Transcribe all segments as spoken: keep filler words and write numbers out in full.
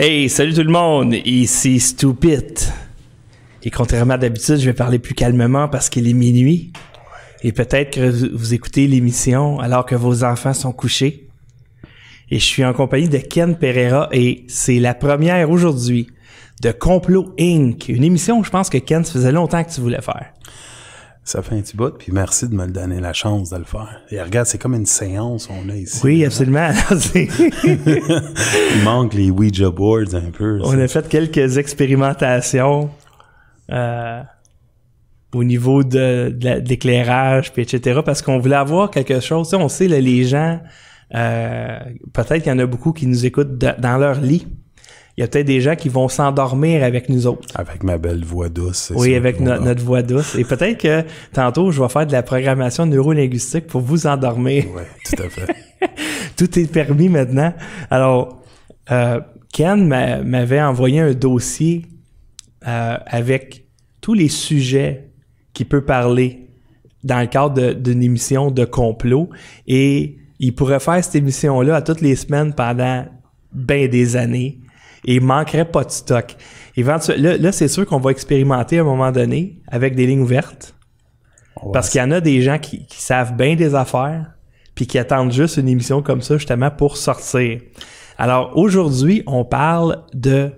Hey, salut tout le monde, ici Stupid. Et contrairement à d'habitude, je vais parler plus calmement parce qu'il est minuit. Et peut-être que vous écoutez l'émission alors que vos enfants sont couchés. Et je suis en compagnie de Ken Pereira et c'est la première aujourd'hui de Complot incorporé. Une émission, je pense que Ken, ça faisait longtemps que tu voulais faire. Ça fait un petit bout, puis merci de me donner la chance de le faire. Et regarde, c'est comme une séance on a ici. Oui, là. Absolument. Il manque les Ouija boards un peu. On ça. a fait quelques expérimentations euh, au niveau de, de, de l'éclairage, puis et cetera, parce qu'on voulait avoir quelque chose. Tu sais, on sait, là, les gens, euh, peut-être qu'il y en a beaucoup qui nous écoutent de, dans leur lit. Il y a peut-être des gens qui vont s'endormir avec nous autres. Avec ma belle voix douce. Oui, avec no- notre voix douce. Et peut-être que tantôt, je vais faire de la programmation neurolinguistique pour vous endormir. Oui, tout à fait. Tout est permis maintenant. Alors, euh, Ken m'a- m'avait envoyé un dossier euh, avec tous les sujets qu'il peut parler dans le cadre de, d'une émission de complot. Et il pourrait faire cette émission-là à toutes les semaines pendant ben des années. Et il manquerait pas de stock. Éventuellement, là, là, c'est sûr qu'on va expérimenter à un moment donné avec des lignes ouvertes. Ouais, parce qu'il y en a des gens qui, qui savent bien des affaires puis qui attendent juste une émission comme ça justement pour sortir. Alors aujourd'hui, on parle de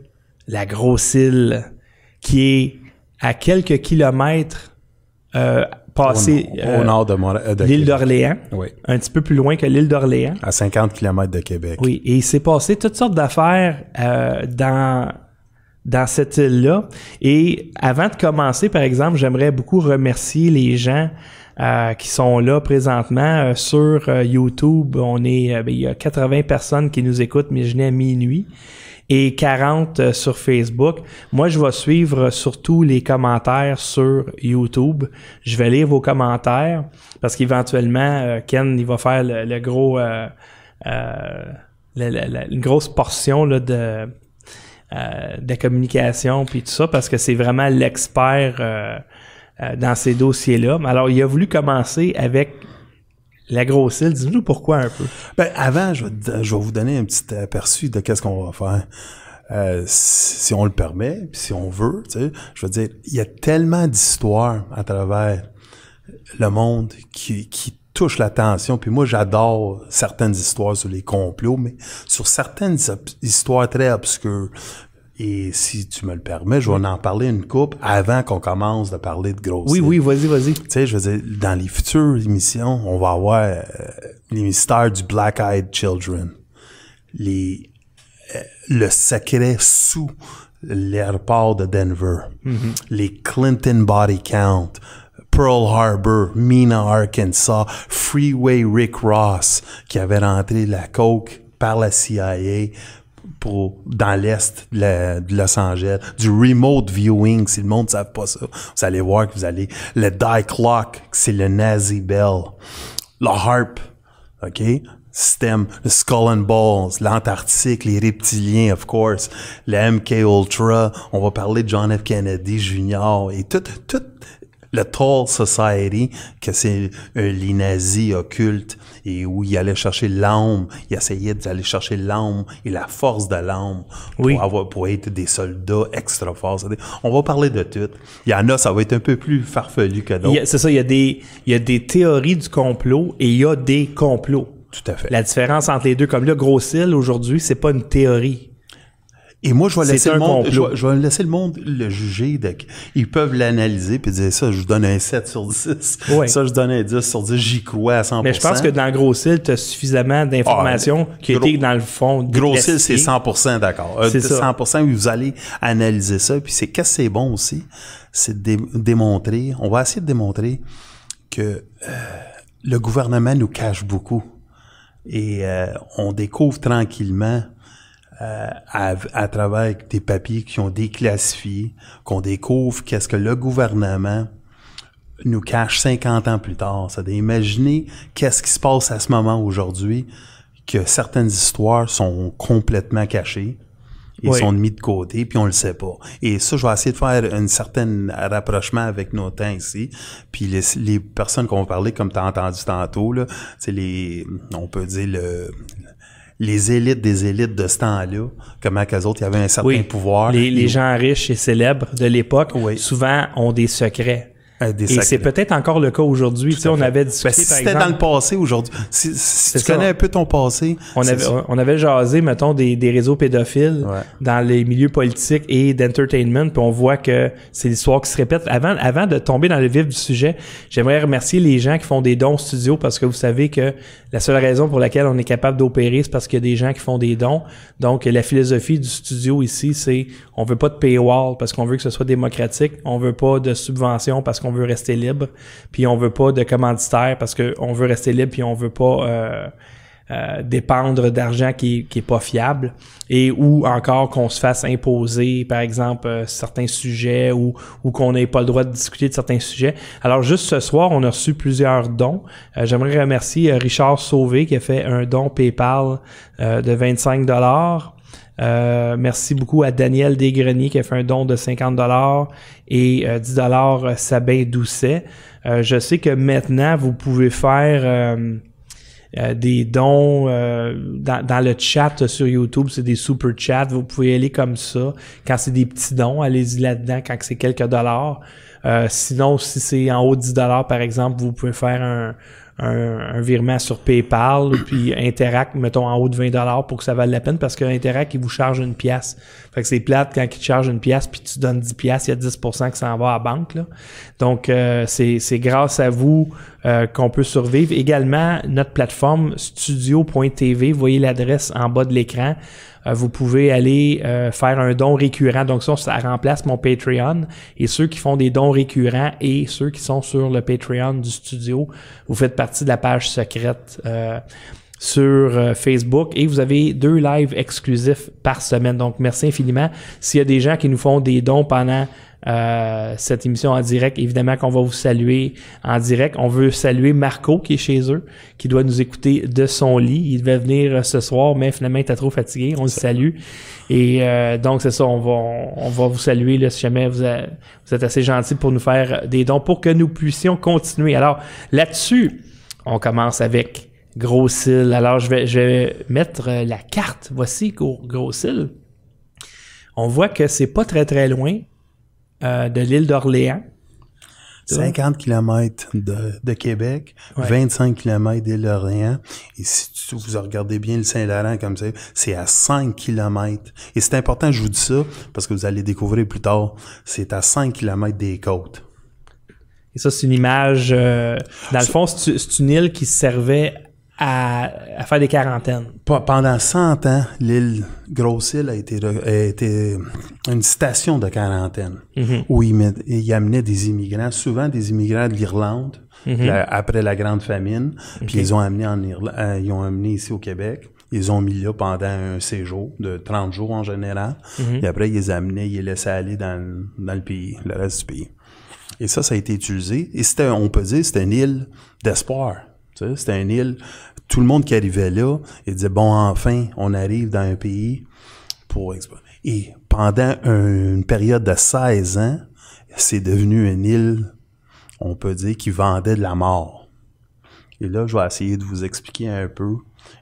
la Grosse Île qui est à quelques kilomètres euh, passé au, euh, au nord de, Mora- de l'île Québec. d'Orléans, oui. Un petit peu plus loin que l'île d'Orléans. À cinquante kilomètres de Québec. Oui, et il s'est passé toutes sortes d'affaires euh, dans, dans cette île-là. Et avant de commencer, par exemple, j'aimerais beaucoup remercier les gens euh, qui sont là présentement euh, sur euh, YouTube. On est, euh, ben, il y a quatre-vingts personnes qui nous écoutent, mais je n'ai à minuit. Et quarante euh, sur Facebook. Moi, je vais suivre euh, surtout les commentaires sur YouTube. Je vais lire vos commentaires parce qu'éventuellement, euh, Ken, il va faire le, le gros, euh, euh, la, la, la, une grosse portion là, de, euh, de communication puis tout ça parce que c'est vraiment l'expert euh, euh, dans ces dossiers-là. Alors, il a voulu commencer avec la Grosse Île, dis-nous pourquoi un peu. Ben avant, je vais, je vais vous donner un petit aperçu de qu'est-ce qu'on va faire. Euh, si on le permet, puis si on veut, tu sais, je veux dire, il y a tellement d'histoires à travers le monde qui, qui touchent l'attention. Puis moi, j'adore certaines histoires sur les complots, mais sur certaines histoires très obscures. Et si tu me le permets, je vais en parler une couple avant qu'on commence de parler de Grosse Île. Oui, oui, vas-y, vas-y. Tu sais, je veux dire, dans les futures émissions, on va avoir euh, les mystères du Black Eyed Children, les, euh, le secret sous l'aéroport de Denver, mm-hmm. les Clinton Body Count, Pearl Harbor, Mena, Arkansas, Freeway Rick Ross, qui avait rentré la coke par la C I A, pour, dans l'Est de, la, de Los Angeles, du remote viewing, si le monde ne savait pas ça, vous allez voir que vous allez, le die clock, c'est le Nazi Bell, le harp, ok, stem, le skull and balls, l'Antarctique, les reptiliens, of course, le M K Ultra, on va parler de John F. Kennedy Junior et tout, tout, le Tall Society, que c'est euh, les nazis occultes, et où ils allaient chercher l'âme, ils essayaient d'aller chercher l'âme et la force de l'âme pour, oui. avoir, pour être des soldats extra forts. On va parler de tout. Il y en a, ça va être un peu plus farfelu que d'autres. Il y a, c'est ça, il y a des, il y a des théories du complot et il y a des complots. Tout à fait. La différence entre les deux, comme là, Grosse Île, aujourd'hui, c'est pas une théorie. Et moi, je vais laisser le monde, je vais, je vais laisser le monde le juger. De, ils peuvent l'analyser puis dire ça, je vous donne un sept sur dix. Oui. Ça, je donne un dix sur dix. J'y crois à cent pour cent. Mais je pense que dans Grosse Île, tu as suffisamment d'informations ah, qui gros, étaient dans le fond. Grosse Île, c'est cent pour cent d'accord. Euh, c'est cent pour cent, vous allez analyser ça. Puis c'est qu'est-ce que c'est bon aussi, c'est de dé- démontrer, on va essayer de démontrer que euh, le gouvernement nous cache beaucoup. Et euh, on découvre tranquillement Euh, à, à travers des papiers qui ont déclassifiés, qu'on découvre qu'est-ce que le gouvernement nous cache cinquante ans plus tard. C'est-à-dire, imaginez qu'est-ce qui se passe à ce moment aujourd'hui, que certaines histoires sont complètement cachées et oui. sont mises de côté, puis on le sait pas. Et ça, je vais essayer de faire un certain rapprochement avec nos temps ici. Puis les, les personnes qu'on va parler, comme tu as entendu tantôt, là, c'est les, on peut dire le... les élites des élites de ce temps-là, comment qu'eux autres, il y avait un certain oui. pouvoir. Les, les gens riches et célèbres de l'époque, oui. souvent, ont des secrets. Des et secrets. C'est peut-être encore le cas aujourd'hui. Tu sais, on avait discuté, ben, si par c'était exemple, dans le passé aujourd'hui, si, si tu ça, connais un peu ton passé... On avait, on avait jasé, mettons, des, des réseaux pédophiles ouais. dans les milieux politiques et d'entertainment, puis on voit que c'est l'histoire qui se répète. Avant, avant de tomber dans le vif du sujet, j'aimerais remercier les gens qui font des dons au studio, parce que vous savez que la seule raison pour laquelle on est capable d'opérer, c'est parce qu'il y a des gens qui font des dons. Donc, la philosophie du studio ici, c'est on veut pas de paywall parce qu'on veut que ce soit démocratique, on veut pas de subvention parce qu'on on veut rester libre, puis on veut pas de commanditaire parce qu'on veut rester libre, puis on veut pas euh, euh, dépendre d'argent qui, qui est pas fiable, et ou encore qu'on se fasse imposer, par exemple, euh, certains sujets ou, ou qu'on n'ait pas le droit de discuter de certains sujets. Alors, juste ce soir, on a reçu plusieurs dons. Euh, j'aimerais remercier Richard Sauvé qui a fait un don PayPal euh, de vingt-cinq dollars. Euh, merci beaucoup à Daniel Desgreniers qui a fait un don de cinquante dollars et euh, dix dollars Sabin Doucet. Euh, je sais que maintenant, vous pouvez faire euh, euh, des dons euh, dans, dans le chat sur YouTube. C'est des super chats. Vous pouvez aller comme ça. Quand c'est des petits dons, allez-y là-dedans quand c'est quelques dollars. Euh, sinon, si c'est en haut de dix dollars, par exemple, vous pouvez faire un... Un, un virement sur PayPal, puis Interact, mettons, en haut de vingt dollars pour que ça vaille la peine, parce que Interact, il vous charge une pièce. Fait que c'est plate quand il te charge une pièce, puis tu donnes dix pièces, il y a dix pour cent qui s'en va à la banque, là. Donc, euh, c'est, c'est grâce à vous euh, qu'on peut survivre. Également, notre plateforme studio point t v, vous voyez l'adresse en bas de l'écran. Euh, vous pouvez aller euh, faire un don récurrent. Donc ça, ça remplace mon Patreon. Et ceux qui font des dons récurrents et ceux qui sont sur le Patreon du studio, vous faites partie de la page secrète euh, sur euh, Facebook. Et vous avez deux lives exclusifs par semaine. Donc merci infiniment. S'il y a des gens qui nous font des dons pendant... Euh, cette émission en direct, évidemment qu'on va vous saluer en direct. On veut saluer Marco qui est chez eux, qui doit nous écouter de son lit. Il devait venir ce soir, mais finalement il était trop fatigué. On le salue. Et euh, donc c'est ça, on va, on va vous saluer là, si jamais vous, a, vous êtes assez gentil pour nous faire des dons pour que nous puissions continuer. Alors là-dessus, on commence avec Grosse Île. Alors je vais, je vais mettre la carte. Voici Grosse Île. On voit que c'est pas très très loin. Euh, de l'île d'Orléans. cinquante kilomètres de, de Québec, ouais. vingt-cinq kilomètres d'île d'Orléans. Et si tu, vous regardez bien le Saint-Laurent comme ça, c'est à cinq kilomètres. Et c'est important, je vous dis ça, parce que vous allez découvrir plus tard, c'est à cinq kilomètres des côtes. Et ça, c'est une image... Euh, dans le fond, c'est, c'est une île qui servait à, à faire des quarantaines. Pendant cent ans, l'île Grosse Île a été, a été une station de quarantaine mm-hmm. où ils met, il amenaient des immigrants, souvent des immigrants de l'Irlande mm-hmm. la, après la Grande Famine, okay. puis ils ont amené en Irlande, euh, ils ont amené ici au Québec. Ils ont mis là pendant un séjour de trente jours en général. Mm-hmm. Et après, ils les amenaient, ils les laissaient aller dans, dans le pays, le reste du pays. Et ça, ça a été utilisé. Et c'était, on peut dire, c'était une île d'espoir. Tu sais, c'était une île... Tout le monde qui arrivait là, il disait « Bon, enfin, on arrive dans un pays pour explorer. » Et pendant un, une période de seize ans, c'est devenu une île, on peut dire, qui vendait de la mort. Et là, je vais essayer de vous expliquer un peu,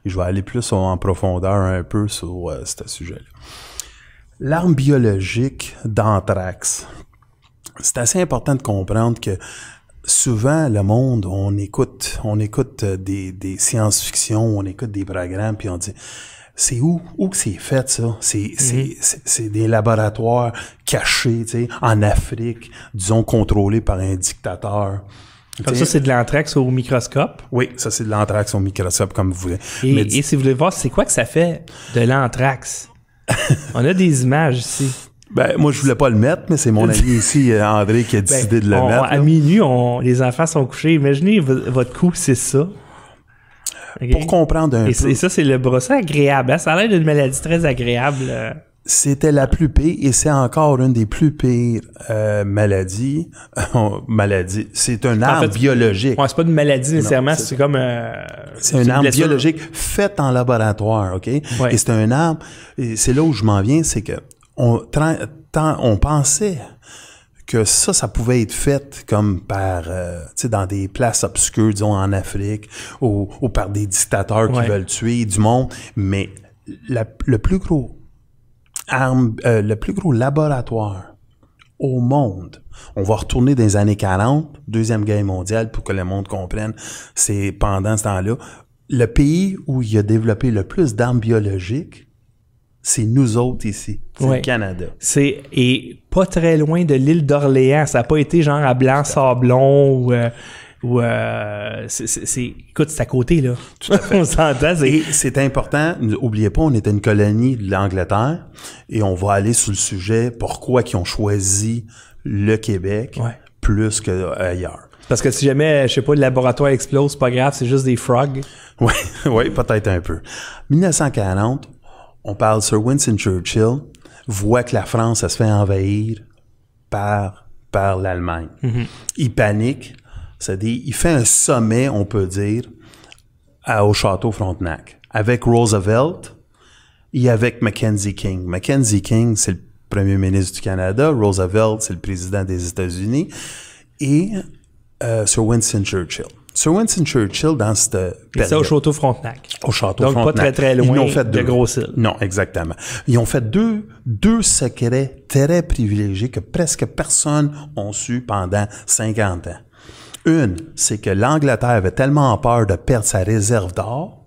et je vais aller plus en profondeur un peu sur euh, ce sujet-là. L'arme biologique d'anthrax. C'est assez important de comprendre que souvent, le monde, on écoute, on écoute des, des science-fiction, on écoute des programmes, puis on dit, c'est où, où que c'est fait, ça? C'est, mm-hmm. c'est, c'est, c'est des laboratoires cachés, tu sais, en Afrique, disons, contrôlés par un dictateur. Comme ça, c'est de l'anthrax au microscope? Oui, ça, c'est de l'anthrax au microscope, comme vous voulez. Et, Mais, et si vous voulez voir, c'est quoi que ça fait de l'anthrax? On a des images ici. Ben, moi, je voulais pas le mettre, mais c'est mon ami ici, André, qui a décidé ben, de le on, mettre. À là. Minuit, on, les enfants sont couchés. Imaginez v- votre coup, c'est ça. Okay. Pour comprendre un et peu. C- et ça, c'est le brossin agréable. Hein? Ça a l'air d'une maladie très agréable. C'était la plus pire, et c'est encore une des plus pires euh, maladies. maladies. C'est une arme en fait, biologique. Ouais, c'est pas une maladie nécessairement, non, c'est, c'est comme... Euh, c'est, c'est une, une arme blessure. biologique faite en laboratoire, OK? Ouais. Et c'est une arme... Et c'est là où je m'en viens, c'est que... On, tra- tant, on pensait que ça, ça pouvait être fait comme par, euh, tu sais, dans des places obscures, disons en Afrique, ou, ou par des dictateurs qui ouais. veulent tuer du monde. Mais la, le plus gros arme, euh, le plus gros laboratoire au monde, on va retourner dans les années quarante, Deuxième Guerre mondiale, pour que le monde comprenne, c'est pendant ce temps-là. Le pays où il a développé le plus d'armes biologiques, c'est nous autres ici, c'est ouais. le Canada. C'est, et pas très loin de l'île d'Orléans, ça n'a pas été genre à Blanc-Sablon ou... Euh, ou euh, c'est, c'est, écoute, c'est à côté, là. Tout à fait. On s'entend. C'est... Et c'est important, n'oubliez pas, on était une colonie de l'Angleterre, et on va aller sur le sujet pourquoi ils ont choisi le Québec ouais. plus qu'ailleurs. Parce que si jamais, je sais pas, le laboratoire explose, c'est pas grave, c'est juste des frogs. Oui, oui, peut-être un peu. mille neuf cent quarante, on parle, Sir Winston Churchill voit que la France, ça se fait envahir par, par l'Allemagne. Mm-hmm. Il panique, c'est-à-dire, il fait un sommet, on peut dire, à, au Château-Frontenac, avec Roosevelt et avec Mackenzie King. Mackenzie King, c'est le premier ministre du Canada, Roosevelt, c'est le président des États-Unis, et... Euh, Sir Winston Churchill. Sir Winston Churchill, dans cette période... C'est au Château-Frontenac. Au Château-Frontenac. Donc, pas très, très loin ils ont fait de Grosse-Île. Non, exactement. Ils ont fait deux, deux secrets très privilégiés que presque personne n'a su pendant cinquante ans. Une, c'est que l'Angleterre avait tellement peur de perdre sa réserve d'or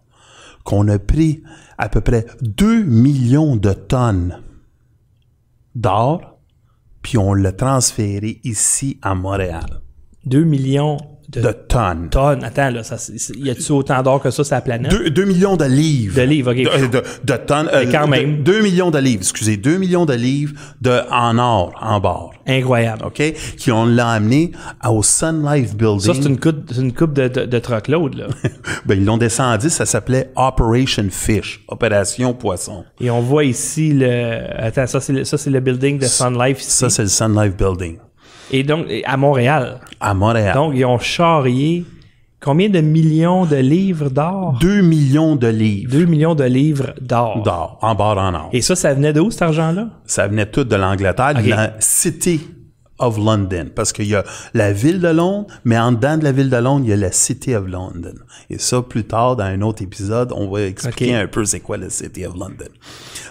qu'on a pris à peu près deux millions de tonnes d'or, puis on l'a transféré ici à Montréal. deux millions de, de tonnes. Tonnes. Attends, là, ça, y a-tu autant d'or que ça sur la planète? deux millions de livres. De livres, OK. De, de, de tonnes. Mais quand euh, même. deux millions de livres, excusez, deux millions de livres de, en or, en barre. Incroyable. OK? Qui on l'a amené au Sun Life Building. Ça, c'est une coupe, c'est une coupe de, de, de truckload, là. Ben, ils l'ont descendu, ça s'appelait Operation Fish, Opération Poisson. Et on voit ici le... Attends, ça, c'est le, ça, c'est le building de Sun Life ici. Ça, c'est le Sun Life Building. Et donc, à Montréal. À Montréal. Donc, ils ont charrié combien de millions de livres d'or? Deux millions de livres. Deux millions de livres d'or. D'or, en barre en or. Et ça, ça venait d'où, cet argent-là? Ça venait tout de l'Angleterre, okay. De la City of London. Parce qu'il y a la ville de Londres, mais en dedans de la ville de Londres, il y a la City of London. Et ça, plus tard, dans un autre épisode, on va expliquer okay. un peu c'est quoi la City of London.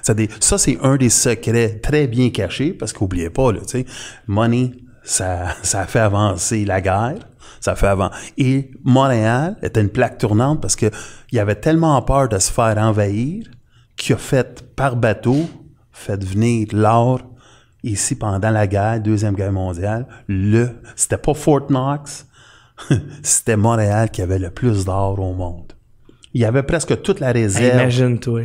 C'est-à-dire, ça, c'est un des secrets très bien cachés, parce qu'oubliez pas, là, tu sais, money... Ça, ça a fait avancer la guerre, ça a fait avancer. Et Montréal était une plaque tournante parce qu'il y avait tellement peur de se faire envahir qu'il a fait, par bateau, fait venir l'or ici pendant la guerre, Deuxième Guerre mondiale. Le, c'était pas Fort Knox, c'était Montréal qui avait le plus d'or au monde. Il y avait presque toute la réserve. Imagine-toi.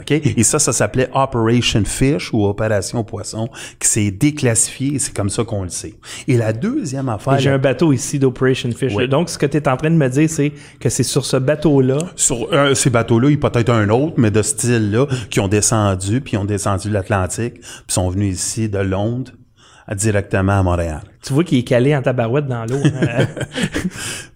Okay? Et ça, ça s'appelait Operation Fish ou Opération Poisson, qui s'est déclassifié et c'est comme ça qu'on le sait. Et la deuxième affaire... Et j'ai là, un bateau ici d'Operation Fish. Oui. Donc, ce que tu es en train de me dire, c'est que c'est sur ce bateau-là... Sur euh, ces bateaux-là, il y a peut-être un autre, mais de ce style-là, qui ont descendu, puis ont descendu l'Atlantique, puis sont venus ici de Londres à, directement à Montréal. Tu vois qu'il est calé en tabarouette dans l'eau. Hein?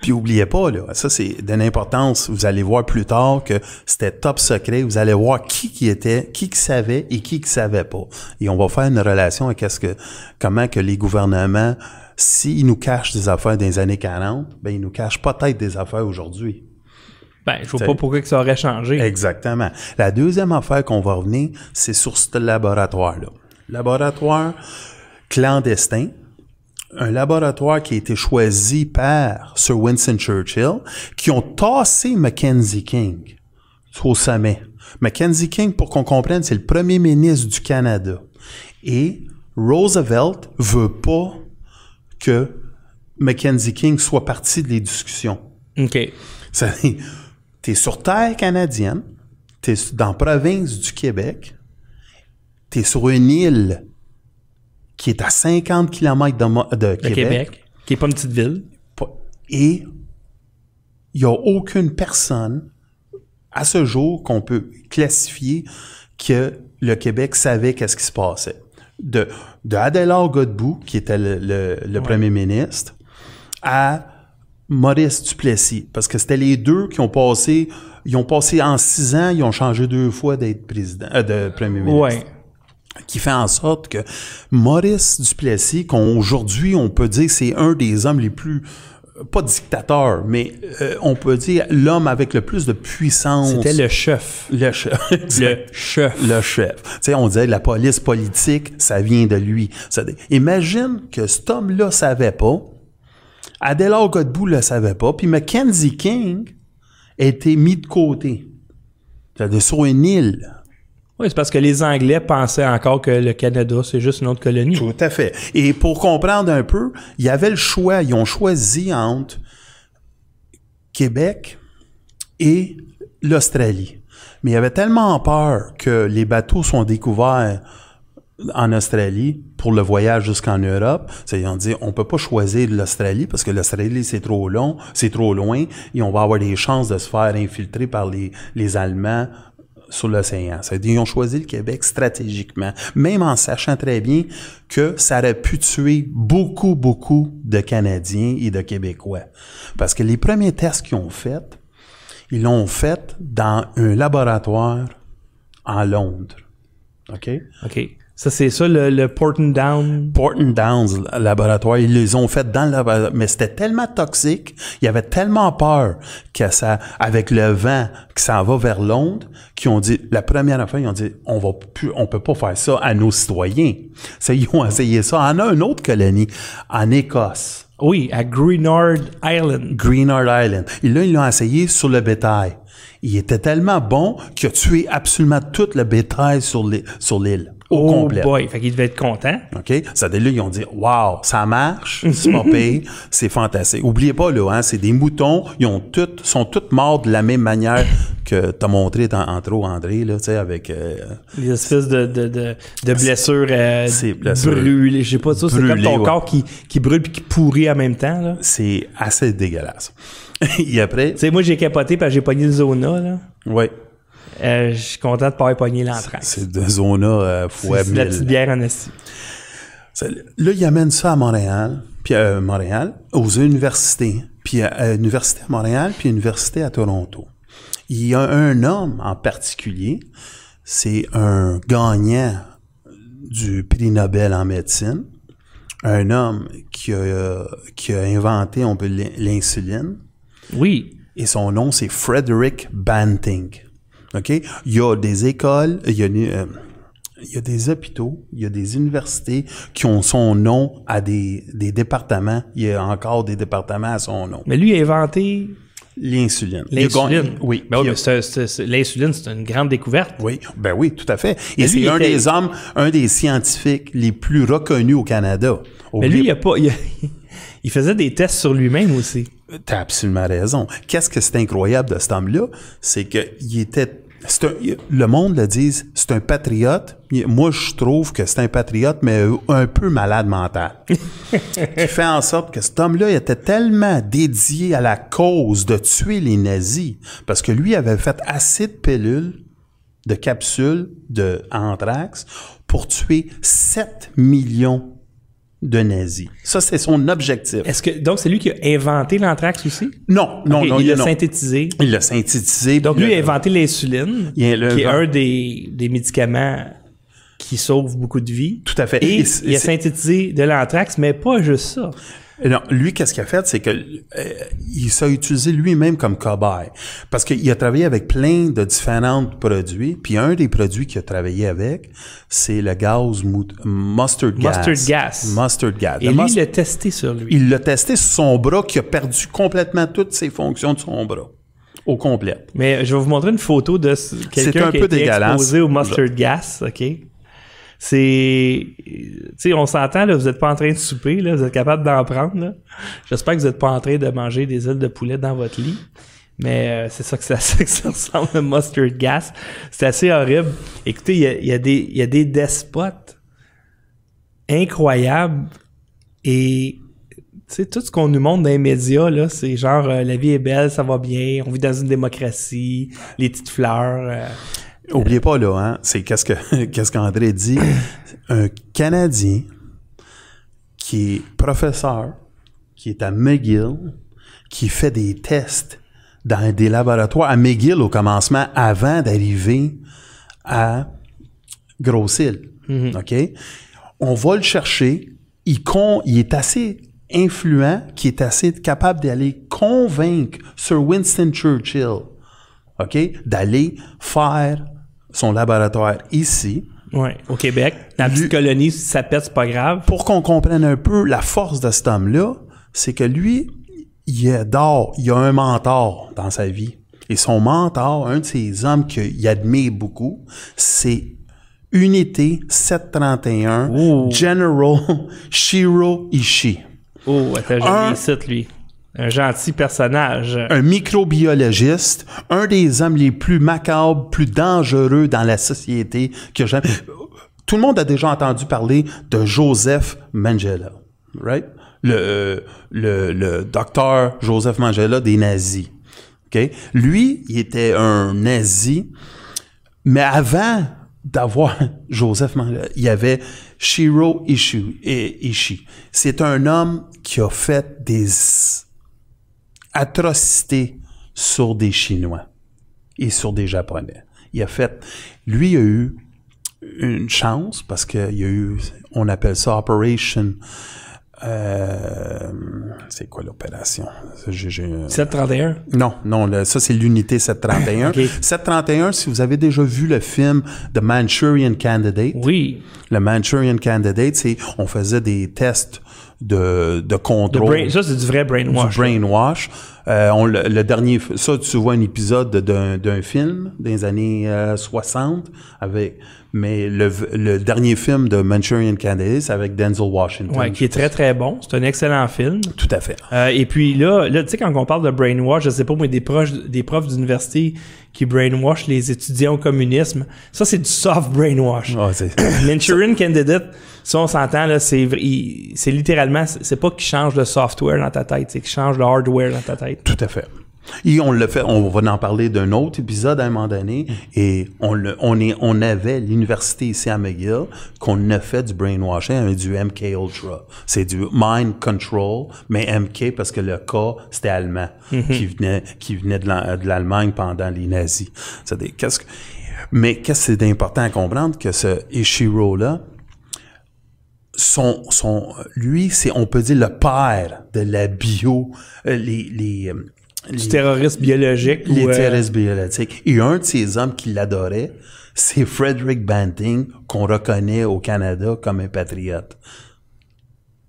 Puis oubliez pas, là, ça c'est d'une importance, vous allez voir plus tard que c'était top secret, vous allez voir qui qui était, qui qui savait et qui qui savait pas. Et on va faire une relation avec ce que, comment que les gouvernements, s'ils nous cachent des affaires dans les années quarante, ben ils nous cachent peut-être des affaires aujourd'hui. Ben, je vois c'est... pas pourquoi que ça aurait changé. Exactement. La deuxième affaire qu'on va revenir, c'est sur ce laboratoire-là. Laboratoire clandestin. Un laboratoire qui a été choisi par Sir Winston Churchill, qui ont tassé Mackenzie King au sommet. Mackenzie King, pour qu'on comprenne, c'est le premier ministre du Canada. Et Roosevelt veut pas que Mackenzie King soit partie des discussions. OK. Ça, t'es sur terre canadienne, t'es dans la province du Québec, t'es sur une île qui est à cinquante kilomètres de, de Québec. Québec, qui n'est pas une petite ville. Et il n'y a aucune personne, à ce jour, qu'on peut classifier que le Québec savait qu'est-ce qui se passait. De, de Adélard Godbout, qui était le, le, le ouais. premier ministre, à Maurice Duplessis, parce que c'était les deux qui ont passé, ils ont passé en six ans, ils ont changé deux fois d'être président, euh, de premier ministre. Ouais. qui fait en sorte que Maurice Duplessis, qu'on aujourd'hui on peut dire c'est un des hommes les plus, pas dictateur, mais euh, on peut dire l'homme avec le plus de puissance. C'était le chef. Le chef. le chef. Le chef. Tu sais, on disait la police politique, ça vient de lui. Ça, imagine que cet homme-là savait pas, Adélard Godbout le savait pas, puis Mackenzie King était mis de côté. C'est-à-dire sur une île. Oui, c'est parce que les Anglais pensaient encore que le Canada, c'est juste une autre colonie. Tout à fait. Et pour comprendre un peu, il y avait le choix. Ils ont choisi entre Québec et l'Australie. Mais il y avait tellement peur que les bateaux sont découverts en Australie pour le voyage jusqu'en Europe. Ils ont dit, on ne peut pas choisir l'Australie parce que l'Australie, c'est trop long, c'est trop loin et on va avoir des chances de se faire infiltrer par les, les Allemands sur l'océan. C'est-à-dire, ils ont choisi le Québec stratégiquement, même en sachant très bien que ça aurait pu tuer beaucoup, beaucoup de Canadiens et de Québécois. Parce que les premiers tests qu'ils ont faits, ils l'ont fait dans un laboratoire en Londres. OK? OK. Ça, c'est ça, le, le Portendown? Portendowns laboratoire. Ils les ont fait dans le laboratoire. Mais c'était tellement toxique, il y avait tellement peur que ça, avec le vent qui s'en va vers Londres, qu'ils ont dit, la première fois, ils ont dit, on va plus, on peut pas faire ça à nos citoyens. Ça, ils ont essayé ça. On a une autre colonie, en Écosse. Oui, à Greenard Island. Greenard Island. Et là, ils l'ont essayé sur le bétail. Il était tellement bon qu'il a tué absolument tout le bétail sur l'île. Au oh complet. Boy, fait qu'ils devaient être contents. OK? Ça, dès là, ils ont dit, wow, ça marche, c'est pas pire, c'est fantastique. Oubliez pas, là, hein, c'est des moutons, ils ont toutes, sont tous morts de la même manière que t'as montré en trop, André, là, tu sais, avec... Euh, les espèces de, de, de, de blessures, euh, blessures brûlées, je sais pas ça, c'est comme ton ouais. corps qui, qui brûle puis qui pourrit en même temps, là. C'est assez dégueulasse. Et après... Tu sais, moi, j'ai capoté parce que j'ai pogné le Zona, là. Oui. Euh, je suis content de ne pas avoir pogné l'anthrax. C'est de Zona euh, fois mille. La petite bière en Estie. Là, ils amènent ça à Montréal, puis euh, Montréal, aux universités, puis à l'université à Montréal, puis à l'université à Toronto. Il y a un homme en particulier, c'est un gagnant du prix Nobel en médecine, un homme qui a, qui a inventé on peut l'insuline. Oui. Et son nom, c'est Frederick Banting. Okay? Il y a des écoles, il y a, euh, il y a des hôpitaux, il y a des universités qui ont son nom à des, des départements. Il y a encore des départements à son nom. Mais lui a inventé... L'insuline. L'insuline, oui. Ben oui a... L'insuline, c'est une grande découverte. Oui, ben oui, tout à fait. Et c'est un était... des hommes, un des scientifiques les plus reconnus au Canada. Au Mais lui, il, a pas, il, a... il faisait des tests sur lui-même aussi. T'as absolument raison. Qu'est-ce que c'est incroyable de cet homme-là? C'est qu'il était... Un, le monde le dit, c'est un patriote. Moi, je trouve que c'est un patriote, mais un peu malade mental. Qui fait en sorte que cet homme-là était tellement dédié à la cause de tuer les nazis, parce que lui avait fait assez de pilules, de capsules, d'anthrax, pour tuer sept millions de nazis. Ça, c'est son objectif. Est-ce que donc c'est lui qui a inventé l'anthrax aussi? Non, non, okay, non. Il l'a synthétisé. Il l'a synthétisé. Donc lui a inventé l'insuline, qui est un des, des médicaments qui sauve beaucoup de vies. Tout à fait. Et, Et il a synthétisé de l'anthrax, mais pas juste ça. Non, lui, qu'est-ce qu'il a fait, c'est que euh, il s'est utilisé lui-même comme cobaye, parce qu'il a travaillé avec plein de différents produits, puis un des produits qu'il a travaillé avec, c'est le gaz mustard gas. Mustard gas. Mustard gas. Et le lui, il l'a testé sur lui. Il l'a testé sur son bras, qui a perdu complètement toutes ses fonctions de son bras. Au complet. Mais je vais vous montrer une photo de quelqu'un qui a été exposé au mustard gas, OK? C'est, tu sais, on s'entend, là, vous n'êtes pas en train de souper, là, vous êtes capable d'en prendre, là. J'espère que vous n'êtes pas en train de manger des ailes de poulet dans votre lit, mais euh, c'est ça que ça, ça, que ça ressemble, le mustard gas. C'est assez horrible. Écoutez, il y a, y a des, y a des despotes incroyables et, tu sais, tout ce qu'on nous montre dans les médias, là, c'est genre, euh, la vie est belle, ça va bien, on vit dans une démocratie, les petites fleurs... Euh, Oubliez pas, là, hein, c'est qu'est-ce que, qu'est-ce qu'André dit. Un Canadien qui est professeur, qui est à McGill, qui fait des tests dans des laboratoires à McGill au commencement, avant d'arriver à Grosse Île. Mm-hmm. OK? On va le chercher. Il, con, il est assez influent, qui est assez capable d'aller convaincre Sir Winston Churchill, OK, d'aller faire son laboratoire ici. Oui, au Québec. Dans la petite colonie, si ça pète, c'est pas grave. Pour qu'on comprenne un peu la force de cet homme-là, c'est que lui, il adore, il a un mentor dans sa vie. Et son mentor, un de ces hommes qu'il admire beaucoup, c'est Unité sept cent trente et un, oh. General Shiro Ishii. Oh, attends, j'ai mis ça, lui. Un gentil personnage. Un microbiologiste, un des hommes les plus macabres, plus dangereux dans la société que j'aime. Tout le monde a déjà entendu parler de Joseph Mengele, right? Le, le, le docteur Joseph Mengele des nazis. Okay? Lui, il était un nazi, mais avant d'avoir Joseph Mengele, il y avait Shiro Ishii. C'est un homme qui a fait des atrocités sur des Chinois et sur des Japonais. Il a fait... Lui, il a eu une chance parce qu'il y a eu... On appelle ça Operation... Euh, c'est quoi l'opération? sept cent trente et un? Non, non, le, ça c'est l'unité sept cent trente et un. Okay. sept cent trente et un, si vous avez déjà vu le film The Manchurian Candidate. Oui. Le Manchurian Candidate, c'est on faisait des tests de, de contrôle. Brain, ça c'est du vrai brainwash. Du brainwash. Euh, on, le, le dernier, ça tu vois un épisode d'un, d'un film des années euh, soixante avec... Mais le, le dernier film de Manchurian Candidate, c'est avec Denzel Washington. Oui, qui est très, très bon. C'est un excellent film. Tout à fait. Euh, et puis là, là tu sais, quand on parle de brainwash, je sais pas, mais des, proches, des profs d'université qui brainwash les étudiants au communisme, ça, c'est du soft brainwash. Oh, Manchurian Candidate, si on s'entend, là, c'est, il, c'est littéralement, c'est pas qu'il change le software dans ta tête, c'est qu'il change le hardware dans ta tête. Tout à fait. Et on le fait, on va en parler d'un autre épisode à un moment donné, et on, le, on, est, on avait l'université ici à McGill qu'on a fait du brainwashing, du M K Ultra. C'est du mind control, mais M K parce que le K, c'était allemand, mm-hmm. qui venait, qui venait de l'Allemagne pendant les nazis. C'est-à-dire, qu'est-ce que, mais qu'est-ce que c'est important à comprendre que ce Ishiro-là, Son, son, lui, c'est, on peut dire, le père de la bio, les, les, les, du terrorisme biologique. Les euh... terroristes biologiques. Et un de ces hommes qui l'adorait, c'est Frederick Banting, qu'on reconnaît au Canada comme un patriote.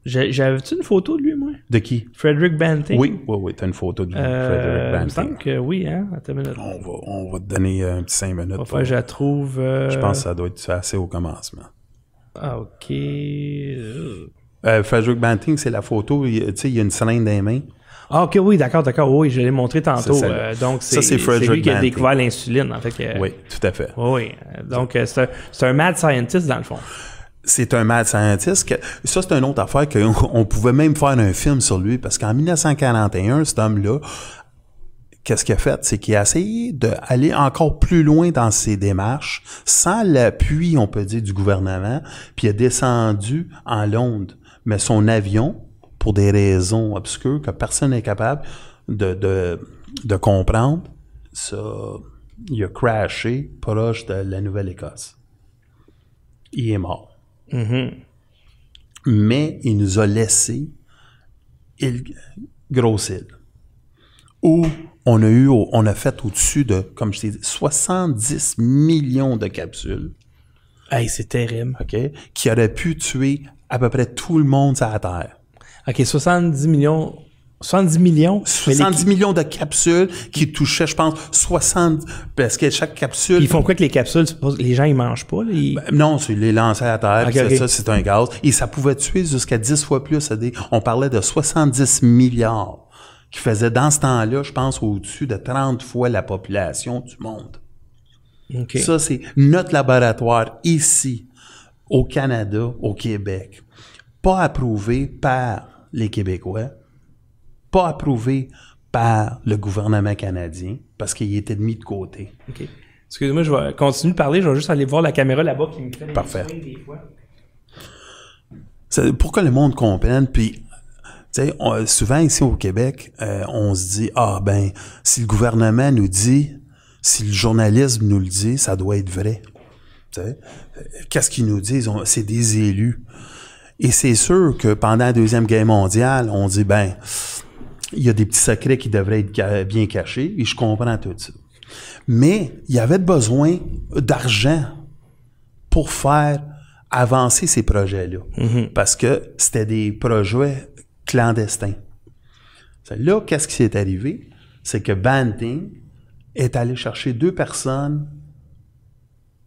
J'avais-tu une photo de lui, moi? De qui? Frederick Banting. Oui, oui, oui, t'as une photo de lui, euh, Frederick Banting. Il me semble que oui, hein? Attends une minute. On va, on va te donner un petit cinq minutes. Enfin, je la trouve... Euh... Je pense que ça doit être assez au commencement. Ah, OK. Euh, Frederick Banting, c'est la photo. Tu sais, il y a une seringue dans les mains. Ah, OK, oui, d'accord, d'accord. Oui, je l'ai montré tantôt. Ça, euh, donc, c'est, ça, c'est, c'est lui Banting. Qui a découvert l'insuline. En fait, que, oui, tout à fait. Oui, donc c'est un, c'est un mad scientist, dans le fond. C'est un mad scientist. Que, ça, c'est une autre affaire qu'on on pouvait même faire un film sur lui, parce qu'en mille neuf cent quarante et un, cet homme-là, qu'est-ce qu'il a fait? C'est qu'il a essayé d'aller encore plus loin dans ses démarches, sans l'appui, on peut dire, du gouvernement, puis il a descendu en Londres. Mais son avion, pour des raisons obscures que personne n'est capable de, de, de comprendre, ça, il a crashé proche de la Nouvelle-Écosse. Il est mort. Mm-hmm. Mais il nous a laissé il, Grosse Île, où on a eu, on a fait au-dessus de, comme je t'ai dit, soixante-dix millions de capsules. Hey, c'est terrible. OK? Qui auraient pu tuer à peu près tout le monde sur la Terre. OK, soixante-dix millions. soixante-dix millions? soixante-dix millions de capsules qui touchaient, je pense, soixante... Parce que chaque capsule... Ils font quoi que les capsules? Les gens, ils mangent pas? Ils... Ben, non, c'est les lancer à terre. Okay, c'est, okay. Ça, c'est un gaz. Et ça pouvait tuer jusqu'à dix fois plus. On parlait de soixante-dix milliards. Qui faisait dans ce temps-là, je pense, au-dessus de trente fois la population du monde. Okay. Ça, c'est notre laboratoire ici, au Canada, au Québec, pas approuvé par les Québécois, pas approuvé par le gouvernement canadien, parce qu'il était mis de côté. Okay. Excusez-moi, je vais continuer de parler, je vais juste aller voir la caméra là-bas qui me fait des sourires des fois. C'est pour que le monde comprenne, puis... Tu sais, on, souvent ici au Québec, euh, on se dit « Ah ben, si le gouvernement nous dit, si le journalisme nous le dit, ça doit être vrai. » Qu'est-ce qu'ils nous disent? On, c'est des élus. Et c'est sûr que pendant la Deuxième Guerre mondiale, on dit, ben, il y a des petits secrets qui devraient être bien cachés, et je comprends tout ça. Mais il y avait besoin d'argent pour faire avancer ces projets-là, mm-hmm. parce que c'était des projets clandestins. Là, qu'est-ce qui s'est arrivé? C'est que Banting est allé chercher deux personnes,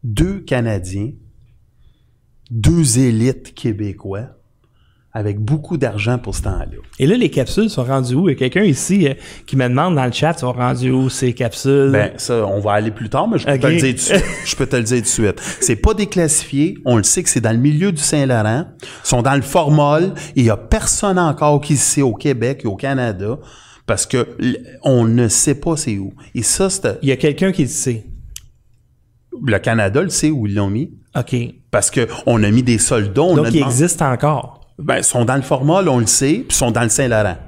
deux Canadiens, deux élites québécois, avec beaucoup d'argent pour ce temps-là. Et là, les capsules sont rendues où? Il y a quelqu'un ici euh, qui me demande dans le chat, sont rendues où ces capsules? Bien, ça, on va aller plus tard, mais je peux okay. te le dire tout de suite. Je peux te le dire tout de suite. C'est pas déclassifié. On le sait que c'est dans le milieu du Saint-Laurent. Ils sont dans le formol. Il y a personne encore qui sait au Québec et au Canada parce que on ne sait pas c'est où. Et ça, c'est... Il y a quelqu'un qui le sait. Le Canada le sait où ils l'ont mis. OK. Parce qu'on a mis des soldats. On Donc, a ils demandé... existent encore. Ben, ils sont dans le format, là, on le sait, puis ils sont dans le Saint-Laurent.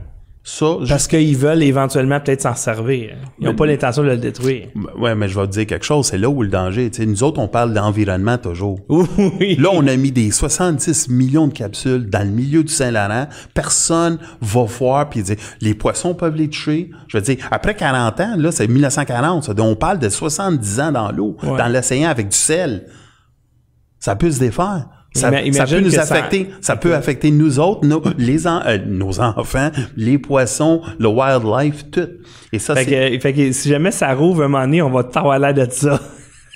Ça, Parce je... qu'ils veulent éventuellement peut-être s'en servir. Ils n'ont ben, pas l'intention de le détruire. Ben, oui, mais je vais te dire quelque chose, c'est là où le danger. T'sais, nous autres, on parle d'environnement toujours. Oui. Là, on a mis des soixante-dix millions de capsules dans le milieu du Saint-Laurent. Personne va voir puis dire les poissons peuvent les toucher. Je veux dire, après quarante ans, là, c'est mille neuf cent quarante, ça, donc on parle de soixante-dix ans dans l'eau, ouais. dans l'océan avec du sel. Ça peut se défaire. Ça, ça peut nous affecter, ça, ça peut affecter nous autres, nos, les en, euh, nos enfants, les poissons, le wildlife, tout. Et ça, fait c'est... Que, fait que si jamais ça rouvre un moment donné, on va t'avoir l'air de ça.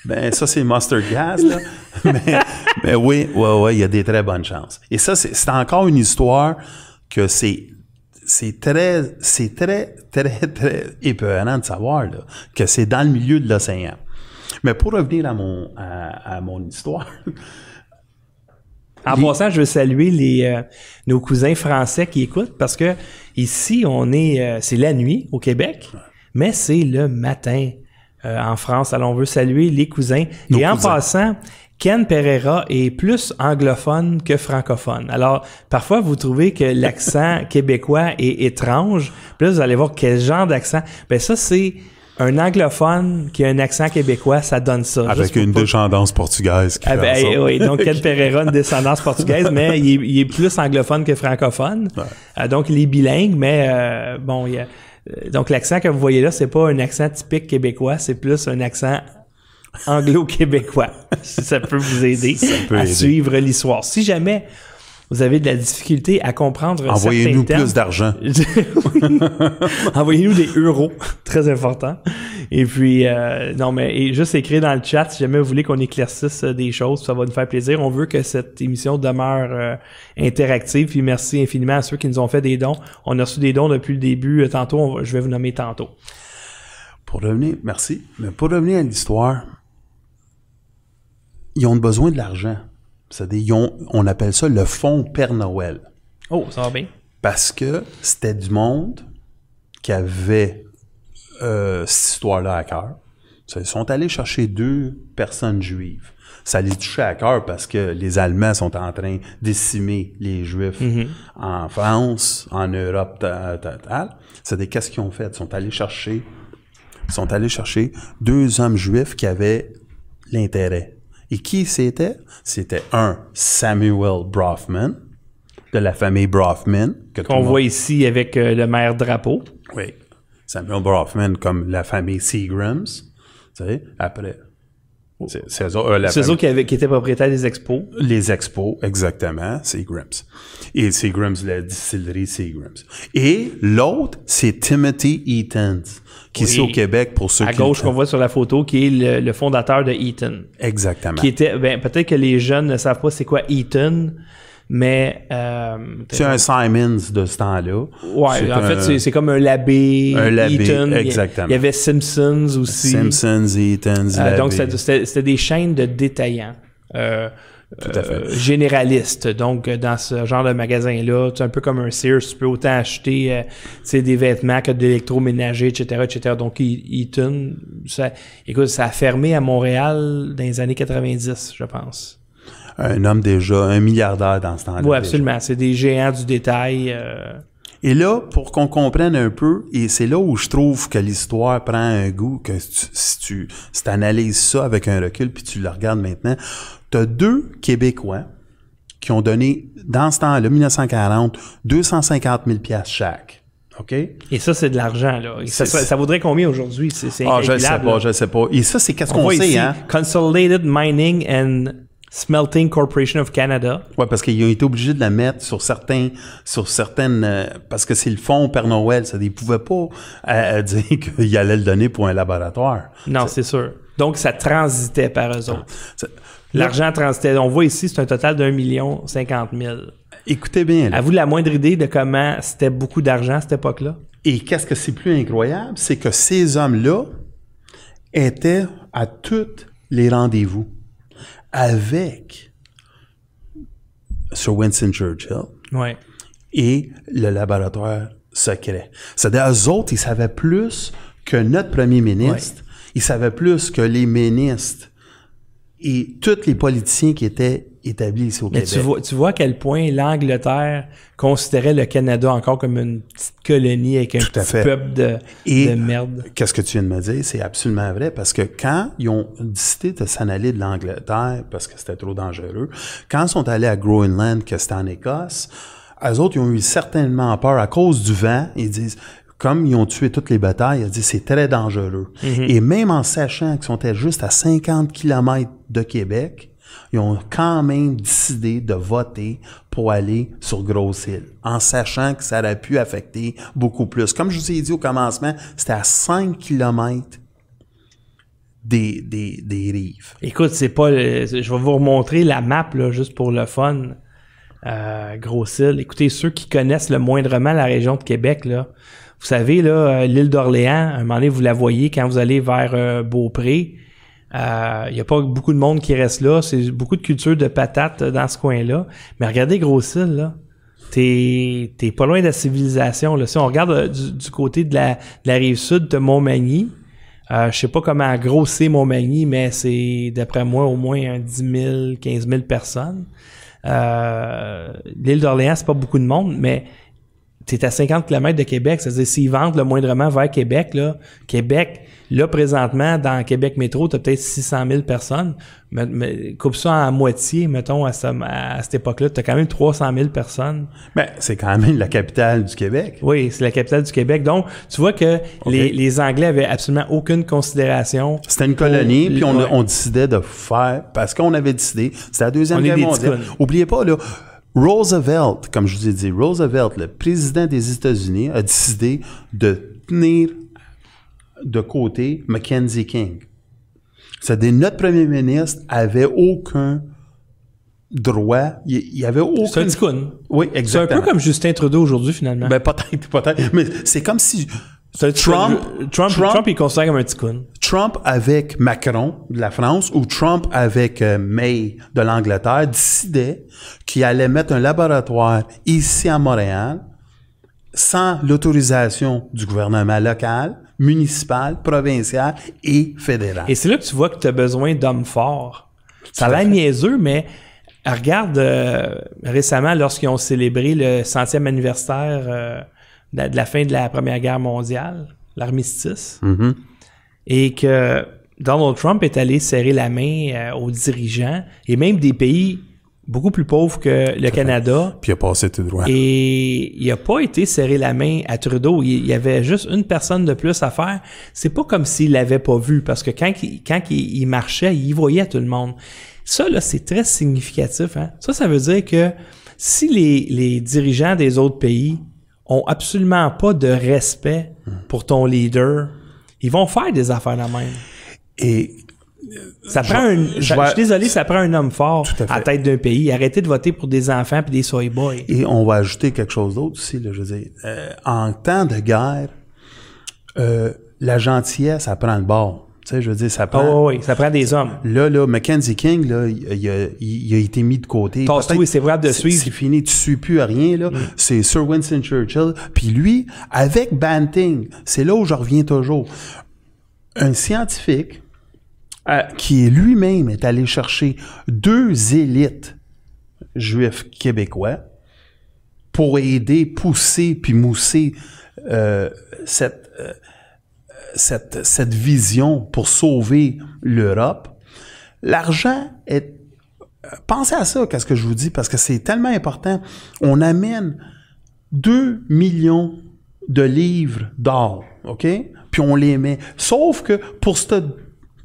Ben, ça, c'est Monster Gas, là. mais, mais oui, ouais, ouais, il y a des très bonnes chances. Et ça, c'est, c'est encore une histoire que c'est, c'est très, c'est très, très, très épeurant de savoir, là, que c'est dans le milieu de l'océan. Mais pour revenir à mon, à, à mon histoire... En les... passant, je veux saluer les, euh, nos cousins français qui écoutent parce que ici, on est, euh, c'est la nuit au Québec, mais c'est le matin euh, en France. Alors, on veut saluer les cousins. Nos et cousins. En passant, Ken Pereira est plus anglophone que francophone. Alors, parfois, vous trouvez que l'accent québécois est étrange. Puis là, vous allez voir quel genre d'accent. Bien, ça, c'est... Un anglophone qui a un accent québécois, ça donne ça. Avec une pour... descendance portugaise. Qui ah, ben, fait ça. Oui, donc Ken Pereira a une descendance portugaise, mais il est, il est plus anglophone que francophone. Ouais. Euh, donc, il est bilingue, mais euh, bon, il a... donc l'accent que vous voyez là, c'est pas un accent typique québécois, c'est plus un accent anglo-québécois. Ça peut vous aider ça peut à aider. Suivre l'histoire. Si jamais... Vous avez de la difficulté à comprendre Envoyez-nous certains termes. Envoyez-nous plus d'argent. Envoyez-nous des euros. Très important. Et puis, euh, non, mais et juste écrire dans le chat si jamais vous voulez qu'on éclaircisse des choses. Ça va nous faire plaisir. On veut que cette émission demeure euh, interactive. Puis merci infiniment à ceux qui nous ont fait des dons. On a reçu des dons depuis le début. Tantôt, on va, je vais vous nommer tantôt. Pour revenir, merci. Mais pour revenir à l'histoire, ils ont besoin de l'argent. C'est-à-dire, ont, on appelle ça le fonds Père Noël. Oh, ça va bien. Parce que c'était du monde qui avait euh, cette histoire-là à cœur. Ils sont allés chercher deux personnes juives. Ça les touchait à cœur parce que les Allemands sont en train d'estimer les Juifs mm-hmm. en France, en Europe, ta, ta, ta. C'est-à-dire, qu'est-ce qu'ils ont fait? Ils sont allés chercher, ils sont allés chercher deux hommes juifs qui avaient l'intérêt. Et qui c'était? C'était un Samuel Bronfman, de la famille Bronfman. Que Qu'on voit monde... ici avec euh, le maire Drapeau. Oui. Samuel Bronfman, comme la famille Seagrams. Tu sais, après. C'est, c'est eux, euh, la c'est famille... eux qui, avaient, qui étaient propriétaires des expos. Les expos, exactement. Seagrams. Et Seagrams, la distillerie Seagrams. Et l'autre, c'est Timothy Eatons. Qui oui. est au Québec pour ceux à qui... À gauche, qu'on voit sur la photo, qui est le, le fondateur de Eaton. Exactement. Qui était... Ben, peut-être que les jeunes ne savent pas c'est quoi Eaton, mais... Euh, c'est un Simons de ce temps-là. Ouais, en un, fait, c'est, c'est comme un labé. Un labé, Eaton. Exactement. Il y, il y avait Simpsons aussi. Simpsons, Eatons, euh, donc, c'était, c'était des chaînes de détaillants. Euh, Tout à fait. Euh, généraliste. Donc, dans ce genre de magasin-là, c'est un peu comme un Sears, tu peux autant acheter euh, t'sais, des vêtements que de l'électroménager, et cetera, et cetera. Donc, Eaton, ça, écoute, ça a fermé à Montréal dans les années quatre-vingt-dix, je pense. Un homme déjà, un milliardaire dans ce temps-là. Oui, absolument. Déjà. C'est des géants du détail. Euh... Et là, pour qu'on comprenne un peu, et c'est là où je trouve que l'histoire prend un goût, que tu, si tu si t'analyses ça avec un recul puis tu le regardes maintenant, t'as deux Québécois qui ont donné, dans ce temps-là, mille neuf cent quarante, deux cent cinquante mille dollars chaque. OK? Et ça, c'est de l'argent, là. Ça, ça, ça vaudrait combien aujourd'hui? C'est, c'est ah, je ne sais pas, là. je sais pas. Et ça, c'est qu'est-ce qu'on voit ici, hein? Consolidated Mining and Smelting Corporation of Canada. Oui, parce qu'ils ont été obligés de la mettre sur certains, sur certaines... Euh, parce que c'est le fonds Père Noël, ça, ils ne pouvaient pas euh, dire qu'ils allaient le donner pour un laboratoire. Non, c'est, c'est sûr. Donc, ça transitait par eux autres. Ah, l'argent transitait. On voit ici, c'est un total d'un million cinquante mille. Écoutez bien. Là. Avez-vous la moindre idée de comment c'était beaucoup d'argent à cette époque-là? Et qu'est-ce que c'est plus incroyable? C'est que ces hommes-là étaient à tous les rendez-vous avec Sir Winston Churchill ouais. et le laboratoire secret. C'est-à-dire, eux autres, ils savaient plus que notre premier ministre. Ouais. Ils savaient plus que les ministres et tous les politiciens qui étaient établis ici au Mais Québec. Tu vois, tu vois à quel point l'Angleterre considérait le Canada encore comme une petite colonie avec un Tout petit peuple de, et de merde. Qu'est-ce que tu viens de me dire? C'est absolument vrai parce que quand ils ont décidé de s'en aller de l'Angleterre parce que c'était trop dangereux, quand ils sont allés à Groenland, que c'était en Écosse, eux autres, ils ont eu certainement peur à cause du vent. Ils disent... Comme ils ont tué toutes les batailles, il a dit c'est très dangereux. Mm-hmm. Et même en sachant qu'ils étaient juste à cinquante kilomètres de Québec, ils ont quand même décidé de voter pour aller sur Grosse Île, en sachant que ça aurait pu affecter beaucoup plus. Comme je vous ai dit au commencement, c'était à cinq kilomètres des, des, des rives. Écoute, c'est pas. Le, je vais vous remontrer la map là, juste pour le fun. Euh, Grosse Île. Écoutez, ceux qui connaissent le moindrement la région de Québec, là. Vous savez, là, l'île d'Orléans, à un moment donné, vous la voyez quand vous allez vers euh, Beaupré. Il euh, n'y a pas beaucoup de monde qui reste là. C'est beaucoup de culture de patates dans ce coin-là. Mais regardez Grosse-Île, là. T'es, t'es pas loin de la civilisation, là. Si on regarde euh, du, du côté de la, de la rive sud de Montmagny, euh, je sais pas comment grosser Montmagny, mais c'est, d'après moi, au moins hein, dix mille, quinze mille personnes. Euh, l'île d'Orléans, c'est pas beaucoup de monde, mais... T'es à cinquante kilomètres de Québec, c'est-à-dire s'ils vendent le moindrement vers Québec, là, Québec, là, présentement, dans Québec Métro, t'as peut-être six cent mille personnes. Mais, mais, coupe ça à moitié, mettons, à, ce, à cette époque-là, t'as quand même trois cent mille personnes. Ben, c'est quand même la capitale du Québec. Oui, c'est la capitale du Québec. Donc, tu vois que okay. les, les Anglais avaient absolument aucune considération. C'était une colonie, puis on, ouais. on décidait de faire, parce qu'on avait décidé, c'était la Deuxième Guerre mondiale. Oubliez pas, là... Roosevelt, comme je vous ai dit, Roosevelt, le président des États-Unis, a décidé de tenir de côté Mackenzie King. C'est-à-dire, notre premier ministre avait aucun droit, il y avait aucun... C'est un ticoun. Oui, exactement. C'est un peu comme Justin Trudeau aujourd'hui, finalement. Ben, peut-être, peut-être, mais c'est comme si... Trump, Trump, Trump, Trump, il est considéré comme un ticoun. Trump avec Macron de la France ou Trump avec euh, May de l'Angleterre décidait qu'il allait mettre un laboratoire ici à Montréal sans l'autorisation du gouvernement local, municipal, provincial et fédéral. Et c'est là que tu vois que tu as besoin d'hommes forts. Ça a l'air niaiseux, mais regarde euh, récemment lorsqu'ils ont célébré le centième anniversaire... Euh, de la fin de la Première Guerre mondiale, l'armistice, mm-hmm. et que Donald Trump est allé serrer la main euh, aux dirigeants, et même des pays beaucoup plus pauvres que le Canada. Puis il a passé tout droit. Et il n'a pas été serrer la main à Trudeau. Il y avait juste une personne de plus à faire. C'est pas comme s'il l'avait pas vu, parce que quand, il, quand il, il marchait, il voyait tout le monde. Ça, là, c'est très significatif. Hein? Ça, ça veut dire que si les, les dirigeants des autres pays ont absolument pas de respect pour ton leader, ils vont faire des affaires la même. Et ça prend je, un, je, vais, je suis désolé, ça prend un homme fort à, à tête d'un pays. Arrêtez de voter pour des enfants puis des soy boys. Et on va ajouter quelque chose d'autre aussi, là, je veux dire. Euh, en temps de guerre, euh, la gentillesse, ça prend le bord. Tu sais, je veux dire, ça prend... Oh, oui, ça prend des hommes. Là, là, Mackenzie King, là, il a, il a été mis de côté. Tasse-toi, c'est vrai de suivre. C'est fini, tu ne suis plus à rien, là. Mm. C'est Sir Winston Churchill. Puis lui, avec Banting, c'est là où je reviens toujours. Un scientifique euh, qui lui-même est allé chercher deux élites juifs québécois pour aider, pousser puis mousser euh, cette, euh, cette, cette vision pour sauver l'Europe. L'argent est... Pensez à ça, qu'est-ce que je vous dis, parce que c'est tellement important. On amène deux millions de livres d'or, OK? Puis on les met. Sauf que pour cette,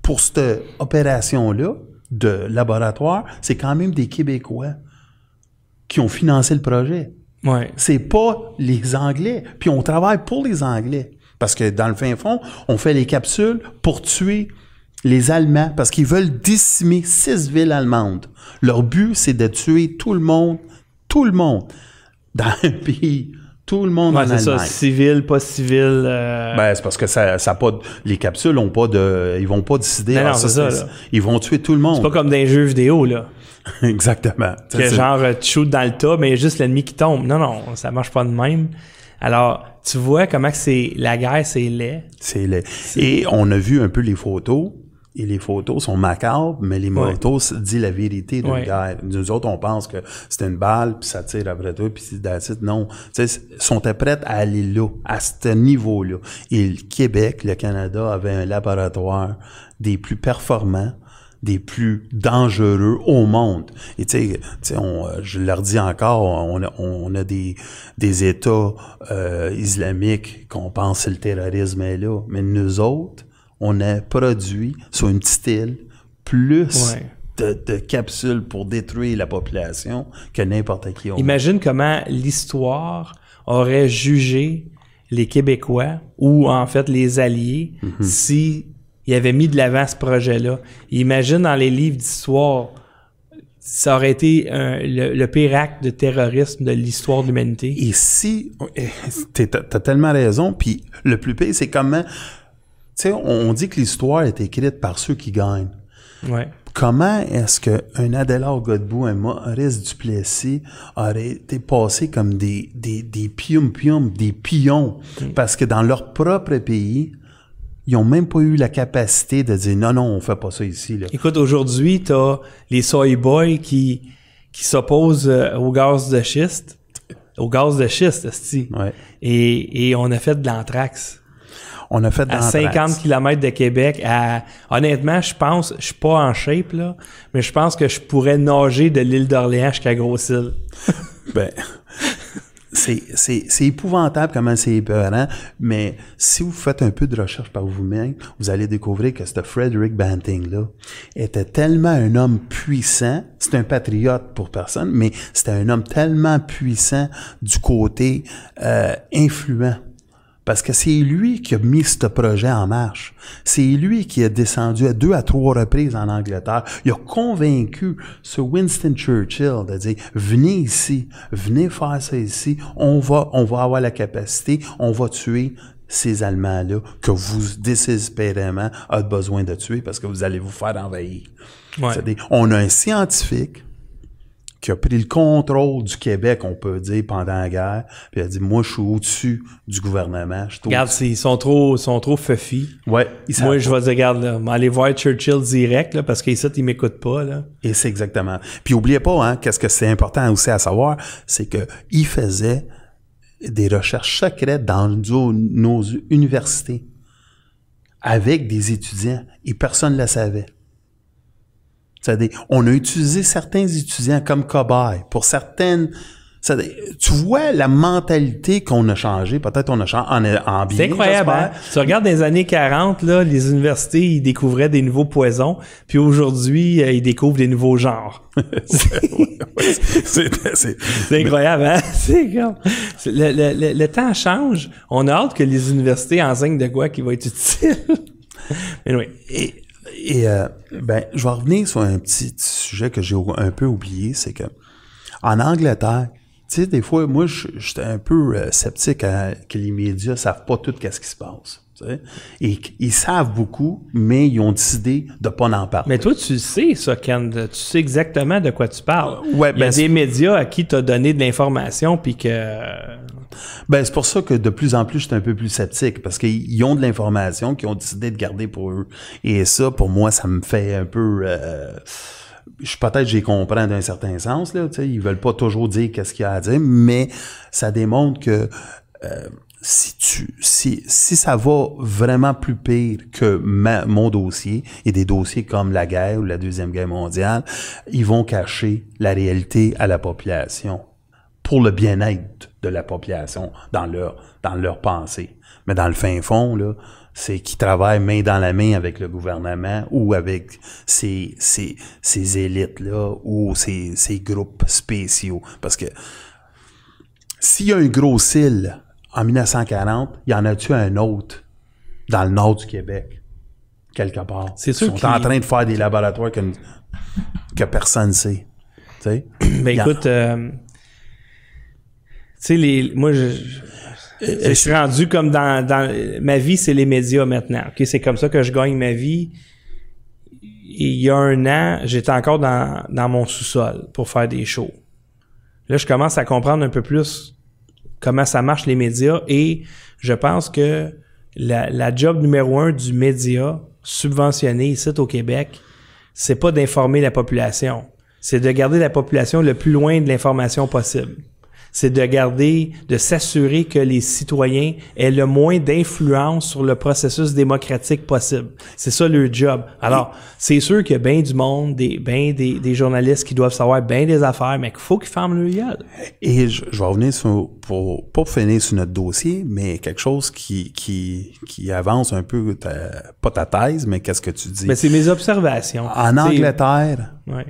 pour cette opération-là de laboratoire, c'est quand même des Québécois qui ont financé le projet. Ouais. C'est pas les Anglais. Puis on travaille pour les Anglais. Parce que dans le fin fond, on fait les capsules pour tuer les Allemands, parce qu'ils veulent décimer six villes allemandes. Leur but, c'est de tuer tout le monde, tout le monde, dans un pays, tout le monde ouais, en Allemagne. C'est ça, civil, pas civil. Euh... Ben, c'est parce que ça, ça pas, les capsules ont pas de... Ils vont pas décider. Ben non, ça, ça, ça, ils vont tuer tout le monde. C'est pas comme dans les jeux vidéo, là. Exactement. Que ça, genre, tu shoots dans le tas, mais juste l'ennemi qui tombe. Non, non, ça marche pas de même. Alors, tu vois comment c'est la guerre, c'est laid. C'est laid. Et on a vu un peu les photos... Et les photos sont macabres, mais les photos ouais. disent la vérité d'une ouais. guerre. Nous autres, on pense que c'est une balle, puis ça tire après toi, puis c'est... Non. Ils sont prêts à aller là, à ce niveau-là. Et le Québec, le Canada, avait un laboratoire des plus performants, des plus dangereux au monde. Et tu sais, je leur dis encore, on a, on a des, des États euh, islamiques qu'on pense que le terrorisme est là, mais nous autres, on a produit sur une petite île plus ouais. de, de capsules pour détruire la population que n'importe qui. Imagine comment l'histoire aurait jugé les Québécois ou en fait les Alliés mm-hmm. s'ils avaient mis de l'avant ce projet-là. Imagine dans les livres d'histoire, ça aurait été un, le, le pire acte de terrorisme de l'histoire de l'humanité. Et si... T'as tellement raison. Puis le plus pire, c'est comment... Tu sais, on dit que l'histoire est écrite par ceux qui gagnent. Ouais. Comment est-ce qu'un Adélard Godbout, un Maurice Duplessis aurait été passé comme des, des, des pium-pium, des pions? Mm. Parce que dans leur propre pays, ils n'ont même pas eu la capacité de dire « Non, non, on ne fait pas ça ici. » Écoute, aujourd'hui, tu as les soy boys qui, qui s'opposent au gaz de schiste. Au gaz de schiste, c'ti. Ouais. Et, et on a fait de l'anthrax. On a fait dans à cinquante kilomètres de Québec. À... Honnêtement, je pense, je suis pas en shape, là, mais je pense que je pourrais nager de l'île d'Orléans jusqu'à Grosse Île. Ben, c'est, c'est, c'est épouvantable comment c'est épeurant, mais si vous faites un peu de recherche par vous-même, vous allez découvrir que ce Frederick Banting-là était tellement un homme puissant, c'est un patriote pour personne, mais c'était un homme tellement puissant du côté euh, influent. Parce que c'est lui qui a mis ce projet en marche. C'est lui qui est descendu à deux à trois reprises en Angleterre. Il a convaincu Sir Winston Churchill de dire « Venez ici, venez faire ça ici, on va, on va avoir la capacité, on va tuer ces Allemands-là que vous désespérément avez besoin de tuer parce que vous allez vous faire envahir. Ouais. » C'est-à-dire, on a un scientifique qui a pris le contrôle du Québec, on peut dire, pendant la guerre, puis a dit « Moi, je suis au-dessus du gouvernement. » Regarde, ils sont trop, sont trop fuffy. Ouais. Moi, je vais dire « Regarde, là, allez voir Churchill direct, là, parce qu'ici, ils ne m'écoutent pas. » Et c'est exactement. Puis n'oubliez pas, hein, qu'est-ce que c'est important aussi à savoir, c'est qu'ils faisaient des recherches secrètes dans nos, nos universités avec des étudiants, et personne ne le savait. C'est-à-dire, on a utilisé certains étudiants comme cobayes pour certaines... C'est-à-dire, tu vois la mentalité qu'on a changée, peut-être on a changé en, en bien. C'est incroyable, hein? Tu regardes dans les années quarante, là, les universités, ils découvraient des nouveaux poisons, puis aujourd'hui, euh, ils découvrent des nouveaux genres. c'est, ouais, ouais, c'est, c'est, c'est, c'est incroyable, hein? C'est comme... Le, le, le, le temps change. On a hâte que les universités enseignent de quoi qui va être utile. Mais oui. Et... Et euh, ben, je vais revenir sur un petit sujet que j'ai un peu oublié, c'est que en Angleterre, tu sais, des fois, moi, j'étais un peu euh, sceptique à, que les médias savent pas tout qu'est-ce qui se passe. T'sais? Et ils savent beaucoup, mais ils ont décidé de pas en parler. Mais toi, tu sais ça, Ken. Tu sais exactement de quoi tu parles. Ouais, ben, il y a des médias à qui tu as donné de l'information, puis que... Ben, c'est pour ça que de plus en plus, je suis un peu plus sceptique, parce qu'ils ont de l'information qu'ils ont décidé de garder pour eux. Et ça, pour moi, ça me fait un peu... Euh, peut-être j'y comprends d'un certain sens, là, ils veulent pas toujours dire qu'est-ce qu'il y a à dire, mais ça démontre que euh, si tu si, si ça va vraiment plus pire que ma, mon dossier, et des dossiers comme la guerre ou la Deuxième Guerre mondiale, ils vont cacher la réalité à la population pour le bien-être de la population dans leur, dans leur pensée. Mais dans le fin fond, là, c'est qu'ils travaillent main dans la main avec le gouvernement ou avec ces, ces, ces élites-là ou ces, ces groupes spéciaux. Parce que s'il y a un gros île en mille neuf cent quarante, il y en a-tu un autre dans le nord du Québec, quelque part? C'est sûr qu'ils sont en train de faire des laboratoires que, que personne ne sait. Ben écoute, en... euh, tu sais, les, moi, je... Je suis rendu comme dans, dans... Ma vie, c'est les médias maintenant. Okay? C'est comme ça que je gagne ma vie. Et il y a un an, j'étais encore dans, dans mon sous-sol pour faire des shows. Là, je commence à comprendre un peu plus comment ça marche, les médias. Et je pense que la, la job numéro un du média subventionné ici au Québec, c'est pas d'informer la population. C'est de garder la population le plus loin de l'information possible. C'est de garder, de s'assurer que les citoyens aient le moins d'influence sur le processus démocratique possible. C'est ça leur job. Alors, c'est sûr qu'il y a bien du monde, des, bien des, des journalistes qui doivent savoir bien des affaires, mais qu'il faut qu'ils ferment leur gueule. Et je, je vais revenir sur, pour, pour finir sur notre dossier, mais quelque chose qui, qui, qui avance un peu, ta, pas ta thèse, mais qu'est-ce que tu dis? Mais c'est mes observations. En Angleterre, ouais.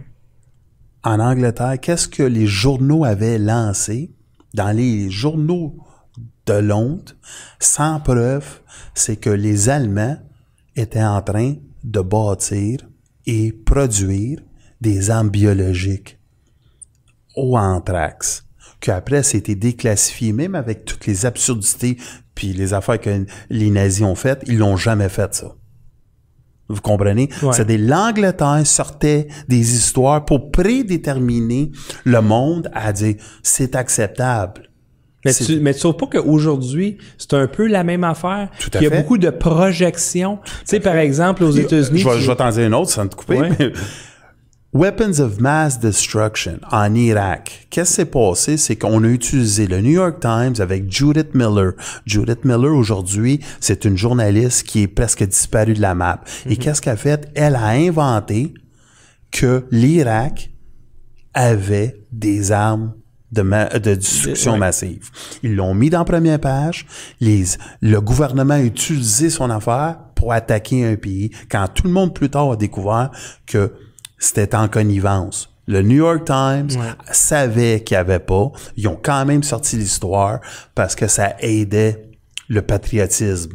En Angleterre, qu'est-ce que les journaux avaient lancé? Dans les journaux de Londres, sans preuve, c'est que les Allemands étaient en train de bâtir et produire des armes biologiques au anthrax, qu'après, c'était déclassifié, même avec toutes les absurdités puis les affaires que les nazis ont faites, ils l'ont jamais fait, ça. Vous comprenez? Ouais. C'est-à-dire, l'Angleterre sortait des histoires pour prédéterminer le monde à dire « c'est acceptable ». Mais tu ne trouves pas qu'aujourd'hui, c'est un peu la même affaire? Tout à fait. Il y a beaucoup de projections. Tu sais, par exemple, aux États-Unis... Je, tu... je vais t'en dire une autre sans te couper. Ouais. Mais... Weapons of mass destruction en Irak. Qu'est-ce qui s'est passé? C'est qu'on a utilisé le New York Times avec Judith Miller. Judith Miller, aujourd'hui, c'est une journaliste qui est presque disparue de la map. Mm-hmm. Et qu'est-ce qu'elle a fait? Elle a inventé que l'Irak avait des armes de, ma de destruction oui. massive. Ils l'ont mis dans la première page. Les, le gouvernement a utilisé son affaire pour attaquer un pays quand tout le monde plus tard a découvert que c'était en connivence. Le New York Times ouais. savait qu'il n'y avait pas. Ils ont quand même sorti l'histoire parce que ça aidait le patriotisme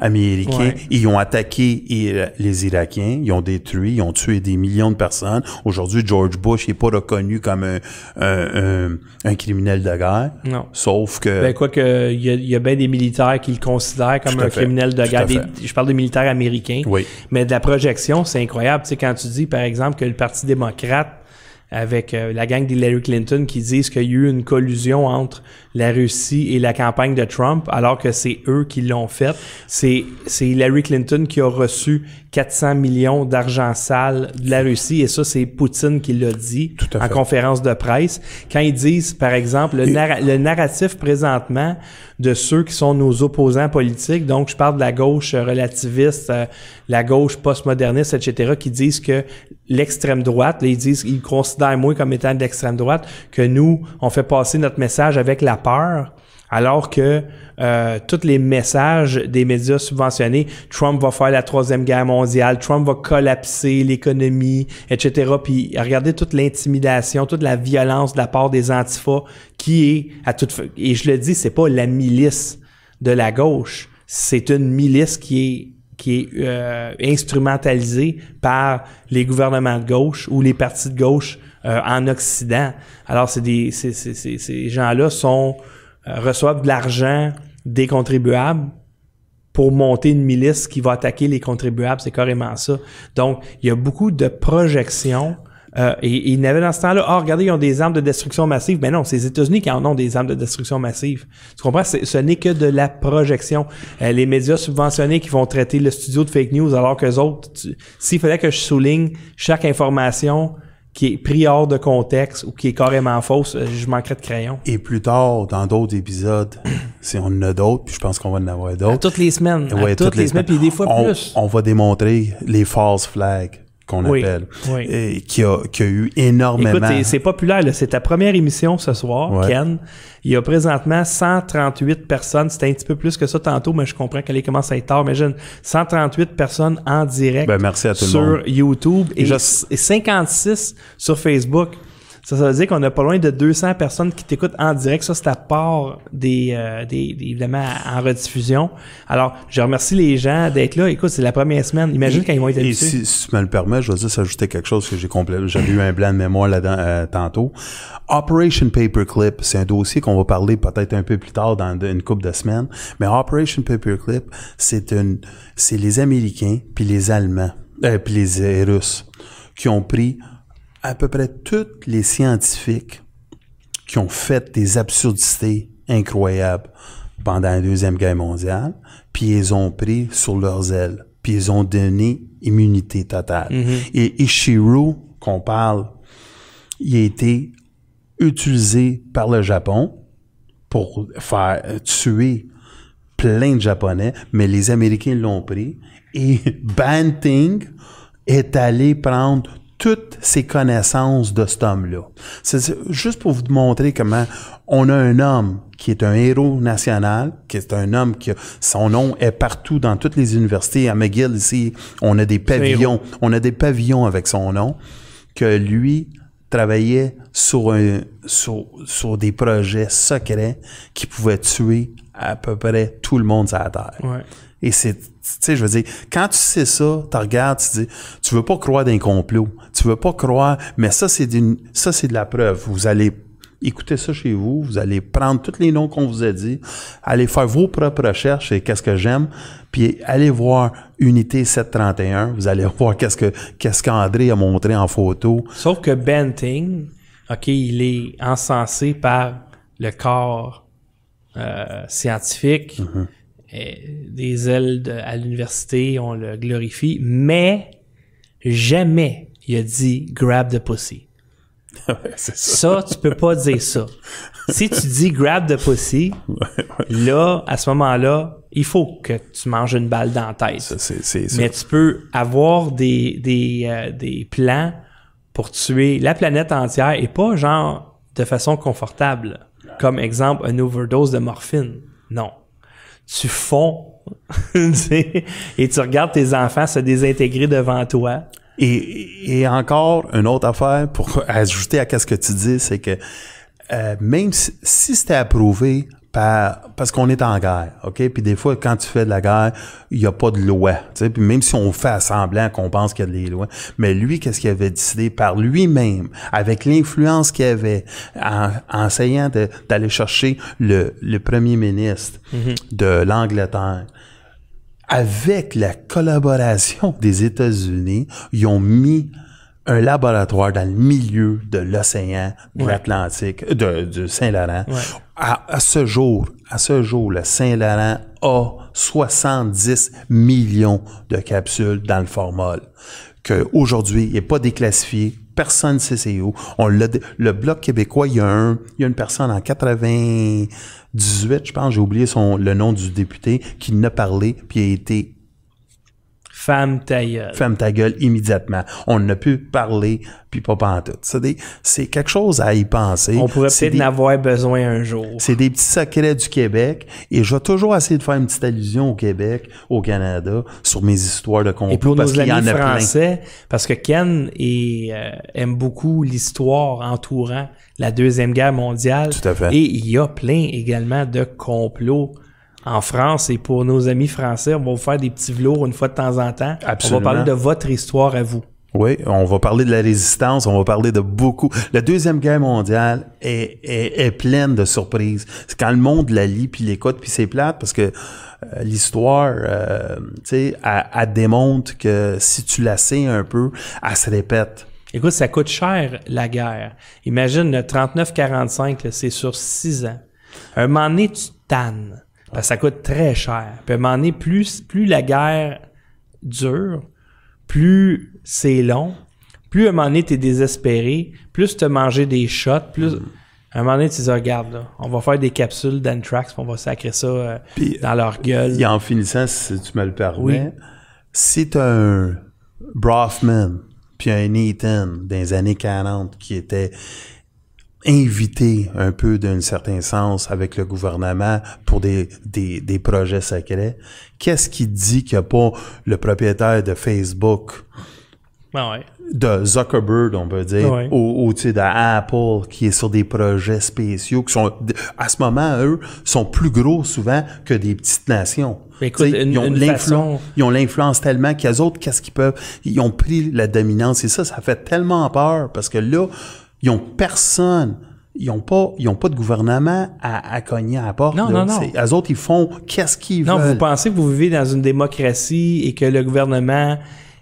américain. Ouais. Ils ont attaqué les Irakiens, ils ont détruit, ils ont tué des millions de personnes. Aujourd'hui, George Bush n'est pas reconnu comme un, un, un, un criminel de guerre. Non. Sauf que... Ben, quoi que, il y a, y a bien des militaires qui le considèrent comme un fait. criminel de guerre. Des, je parle des militaires américains. Oui. Mais de la projection, c'est incroyable. Tu sais, quand tu dis, par exemple, que le Parti démocrate avec euh, la gang d'Hillary Clinton qui disent qu'il y a eu une collusion entre la Russie et la campagne de Trump, alors que c'est eux qui l'ont fait. C'est Hillary Clinton qui a reçu quatre cents millions d'argent sale de la Russie, et ça, c'est Poutine qui l'a dit en fait. conférence de presse. Quand ils disent, par exemple, le, narra le narratif présentement de ceux qui sont nos opposants politiques, donc je parle de la gauche relativiste, euh, la gauche postmoderniste, et cetera, qui disent que l'extrême droite, là, ils disent, ils considèrent moi comme étant de l'extrême droite, que nous, on fait passer notre message avec la peur, alors que euh, tous les messages des médias subventionnés, Trump va faire la Troisième Guerre mondiale, Trump va collapser l'économie, et cetera. Puis regardez toute l'intimidation, toute la violence de la part des antifas qui est à toute... Et je le dis, c'est pas la milice de la gauche, c'est une milice qui est qui est euh, instrumentalisée par les gouvernements de gauche ou les partis de gauche euh, en Occident. Alors, c'est des c'est, c'est, c'est, ces gens-là sont... reçoivent de l'argent des contribuables pour monter une milice qui va attaquer les contribuables. C'est carrément ça. Donc, il y a beaucoup de projections. Euh, et, et il y avait dans ce temps-là, « Ah, regardez, ils ont des armes de destruction massive. » Mais non, c'est les États-Unis qui en ont des armes de destruction massive. Tu comprends? Ce n'est que de la projection. Euh, les médias subventionnés qui vont traiter le studio de fake news alors qu'eux autres, s'il fallait que je souligne chaque information... qui est pris hors de contexte ou qui est carrément fausse, je manquerais de crayon. Et plus tard, dans d'autres épisodes, si on en a d'autres, puis je pense qu'on va en avoir d'autres. Toutes les semaines. Ouais, toutes, toutes les semaines, puis des fois on, plus. On va démontrer les false flags qu'on oui, appelle, oui. Et qui, a, qui a eu énormément. Écoute, c'est populaire, là. C'est ta première émission ce soir, ouais. Ken. Il y a présentement cent trente-huit personnes. C'était un petit peu plus que ça tantôt, mais je comprends qu'elle commence à être tard. Imagine, cent trente-huit personnes en direct ben, merci à tout sur le monde. YouTube et, et, je... et cinquante-six sur Facebook. Ça, ça veut dire qu'on a pas loin de deux cents personnes qui t'écoutent en direct. Ça, c'est à part des, euh, des, des évidemment, en rediffusion. Alors, je remercie les gens d'être là. Écoute, c'est la première semaine. Imagine et, quand ils vont être habitués. Et si, si tu me le permets, je vais juste ajouter quelque chose que j'ai complet. J'avais eu un blanc de mémoire là-dedans euh, tantôt. Operation Paperclip, c'est un dossier qu'on va parler peut-être un peu plus tard dans une couple de semaines. Mais Operation Paperclip, c'est une, c'est les Américains puis les Allemands, euh, puis les Russes qui ont pris à peu près tous les scientifiques qui ont fait des absurdités incroyables pendant la Deuxième Guerre mondiale, puis ils ont pris sur leurs ailes, puis ils ont donné immunité totale. Mm-hmm. Et Ishiro, qu'on parle, il a été utilisé par le Japon pour faire tuer plein de Japonais, mais les Américains l'ont pris, et Banting est allé prendre toutes ces connaissances de cet homme-là. C'est juste pour vous montrer comment on a un homme qui est un héros national, qui est un homme qui a, son nom est partout dans toutes les universités. À McGill, ici, on a des pavillons. On a des pavillons avec son nom. Que lui travaillait sur un, sur, sur des projets secrets qui pouvaient tuer à peu près tout le monde sur la Terre. Ouais. Et c'est, tu sais, je veux dire, quand tu sais ça, tu regardes, tu dis, tu veux pas croire d'un complot, tu veux pas croire, mais ça, c'est d'une, ça, c'est de la preuve. Vous allez écouter ça chez vous, vous allez prendre tous les noms qu'on vous a dit, allez faire vos propres recherches et qu'est-ce que j'aime, puis allez voir Unité sept cent trente et un, vous allez voir qu'est-ce que, qu'est-ce qu'André a montré en photo. Sauf que Banting, OK, il est encensé par le corps euh, scientifique. Mm-hmm. Des ailes de, à l'université, on le glorifie, mais jamais il a dit « grab the pussy ouais, ». Ça. ça, tu peux pas dire ça. Si tu dis « grab the pussy ouais, », ouais. là, à ce moment-là, il faut que tu manges une balle dans la tête. Ça, c'est, c'est, ça. Mais tu peux avoir des, des, euh, des plans pour tuer la planète entière et pas genre de façon confortable, comme exemple une overdose de morphine. Non. Tu fonds et tu regardes tes enfants se désintégrer devant toi. Et, et encore, une autre affaire pour ajouter à ce que tu dis, c'est que euh, même si, si c'était approuvé par... Parce qu'on est en guerre, OK? Puis des fois, quand tu fais de la guerre, il n'y a pas de loi. Puis même si on fait semblant qu'on pense qu'il y a des lois, mais lui, qu'est-ce qu'il avait décidé par lui-même, avec l'influence qu'il avait, en, en essayant de, d'aller chercher le, le premier ministre mm-hmm. de l'Angleterre, avec la collaboration des États-Unis, ils ont mis un laboratoire dans le milieu de l'océan, de ouais. l'Atlantique, de, de Saint-Laurent. Ouais. À, à ce jour, à ce jour, le Saint-Laurent a soixante-dix millions de capsules dans le formol. Qu'aujourd'hui, il n'est pas déclassifié. Personne ne sait c'est où. On l'a, le Bloc québécois, il y a un, il y a une personne en quatre-vingt-dix-huit, je pense, j'ai oublié son, le nom du député, qui n'a parlé, puis a été Femme ta gueule. Femme ta gueule immédiatement. On n'a pu parler, puis pas pantoute. C'est, des, c'est quelque chose à y penser. On pourrait c'est peut-être des, en avoir besoin un jour. C'est des petits secrets du Québec. Et je vais toujours essayer de faire une petite allusion au Québec, au Canada, sur mes histoires de complot. Et pour parce nos qu'il amis y en a français, plein. Parce que Ken est, euh, aime beaucoup l'histoire entourant la Deuxième Guerre mondiale. Tout à fait. Et il y a plein également de complots en France, et pour nos amis français, on va vous faire des petits velours une fois de temps en temps. Absolument. On va parler de votre histoire à vous. Oui, on va parler de la résistance, on va parler de beaucoup. La Deuxième Guerre mondiale est, est, est pleine de surprises. C'est quand le monde la lit, puis l'écoute, puis c'est plate, parce que euh, l'histoire, euh, tu sais, elle, elle démontre que si tu la sais un peu, elle se répète. Écoute, ça coûte cher, la guerre. Imagine, le trente-neuf quarante-cinq, là, c'est sur six ans. Un moment donné, tu tannes. Parce que ça coûte très cher. Puis à un moment donné, plus, plus la guerre dure, plus c'est long, Plus à un moment donné, t'es désespéré, plus t'as mangé des shots, plus... Mm. À un moment donné, tu dis, regarde, là, on va faire des capsules d'anthrax, on va sacrer ça euh, pis, dans leur gueule. Et en finissant, si tu me le permets, oui. si t'as un Bronfman puis un Eatons dans les années quarante qui était invité un peu d'un certain sens avec le gouvernement pour des, des, des projets secrets, qu'est-ce qui dit qu'il n'y a pas le propriétaire de Facebook? Ah ouais. De Zuckerberg, on peut dire, ouais. ou, ou tu sais, d'Apple, qui est sur des projets spéciaux, qui sont, à ce moment, eux, sont plus gros souvent que des petites nations. Écoute, une, ils, ont une façon... ils ont l'influence tellement qu'eux autres, qu'est-ce qu'ils peuvent? Ils ont pris la dominance, et ça, ça fait tellement peur, parce que là, ils ont personne, ils ont pas, ils ont pas de gouvernement à, à cogner à la porte. Non, là. non, non. Eux autres, ils font qu'est-ce qu'ils non, veulent. Non, vous pensez que vous vivez dans une démocratie et que le gouvernement...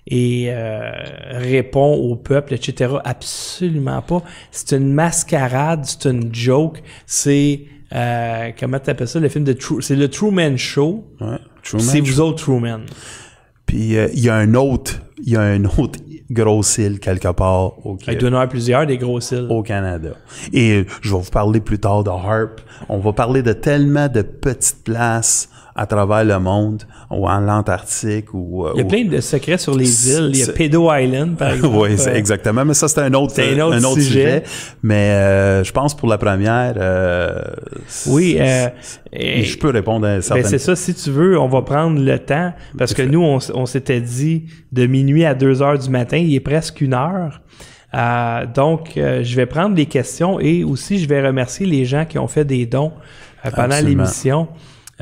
et euh, répond au peuple, et cetera. Absolument pas. C'est une mascarade, c'est une joke, c'est... Euh, comment t'appelles ça, le film de... True, c'est le Truman Show. Ouais, Truman c'est Show. Vous autres Truman. Puis il euh, y a un autre, il y a un autre Grosse Île quelque part au Canada. Il doit y en avoir plusieurs des Grosses Îles. Au Canada. Et je vais vous parler plus tard de Harp. On va parler de tellement de petites places à travers le monde, ou en l'Antarctique, ou... Il y a ou... plein de secrets sur les îles. Il y a Pedo Island, par exemple. Oui, c'est exactement. Mais ça, c'est un autre, c'est un autre, un autre sujet. sujet. Mais euh, je pense pour la première... Euh, oui. Euh, et, je peux répondre à certaines... Ben c'est ça, si tu veux, on va prendre le temps, parce que nous, on, on s'était dit de minuit à deux heures du matin, il est presque une heure. Euh, donc, euh, je vais prendre des questions et aussi, je vais remercier les gens qui ont fait des dons euh, pendant Absolument. l'émission.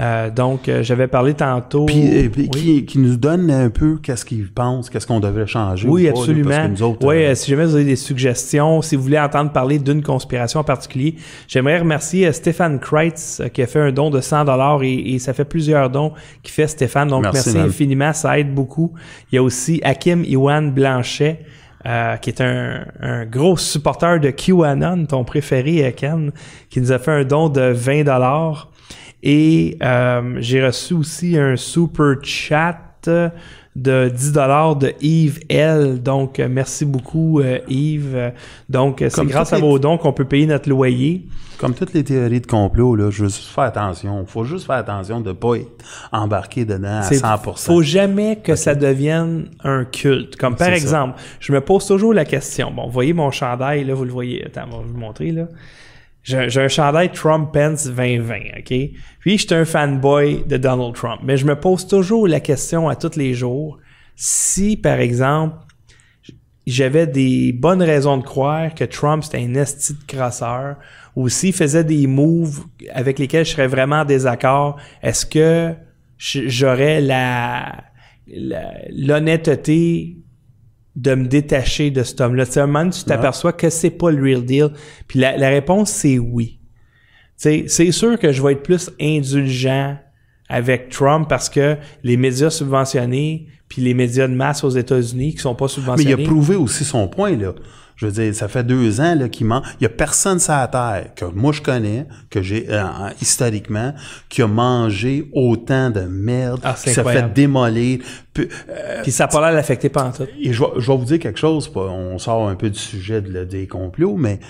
Euh, donc, euh, j'avais parlé tantôt... Puis, puis oui. qui, qui nous donne un peu qu'est-ce qu'ils pensent, qu'est-ce qu'on devrait changer. Oui, quoi, absolument. Là, parce que nous autres, oui, euh, euh, si jamais vous avez des suggestions, si vous voulez entendre parler d'une conspiration en particulier, j'aimerais remercier euh, Stéphane Kreitz euh, qui a fait un don de cent dollars et, et ça fait plusieurs dons qu'il fait, Stéphane. Donc, merci, merci infiniment, ça aide beaucoup. Il y a aussi Hakim Iwan Blanchet, Euh, qui est un, un gros supporter de QAnon, ton préféré, Ken, qui nous a fait un don de vingt dollars. Et euh, j'ai reçu aussi un super chat de dix dollars de Yves L. Donc, merci beaucoup, euh, Yves. Donc, c'est Comme grâce à les... vos dons qu'on peut payer notre loyer. Comme toutes les théories de complot, là, je veux juste faire attention. Il faut juste faire attention de ne pas être embarqué dedans à c'est... cent pour cent. Il ne faut jamais que okay. ça devienne un culte. Comme par c'est exemple, ça. je me pose toujours la question. Bon, vous voyez mon chandail, là, vous le voyez. Attends, je vais vous le montrer, là. J'ai, j'ai un chandail Trump-Pence vingt vingt, OK? Puis, j'étais un fanboy de Donald Trump. Mais je me pose toujours la question à tous les jours, si, par exemple, j'avais des bonnes raisons de croire que Trump, c'était un esti de crasseur, ou s'il faisait des moves avec lesquels je serais vraiment en désaccord, est-ce que j'aurais la, la l'honnêteté... de me détacher de cet homme-là? Tu sais, à un moment, tu t'aperçois que c'est pas le real deal. Puis la, la réponse, c'est oui. Tu sais, c'est sûr que je vais être plus indulgent avec Trump parce que les médias subventionnés puis les médias de masse aux États-Unis qui sont pas subventionnés... Mais il a prouvé aussi son point, là. Je veux dire, ça fait deux ans là, qu'il ment. Il y a personne sur la Terre que moi je connais, que j'ai euh, historiquement, qui a mangé autant de merde, ah, qui s'est fait démolir. Puis, euh, puis ça n'a pas l'air l'affecter pantoute. Et je vais, je vais vous dire quelque chose, on sort un peu du sujet de, de, des complots, mais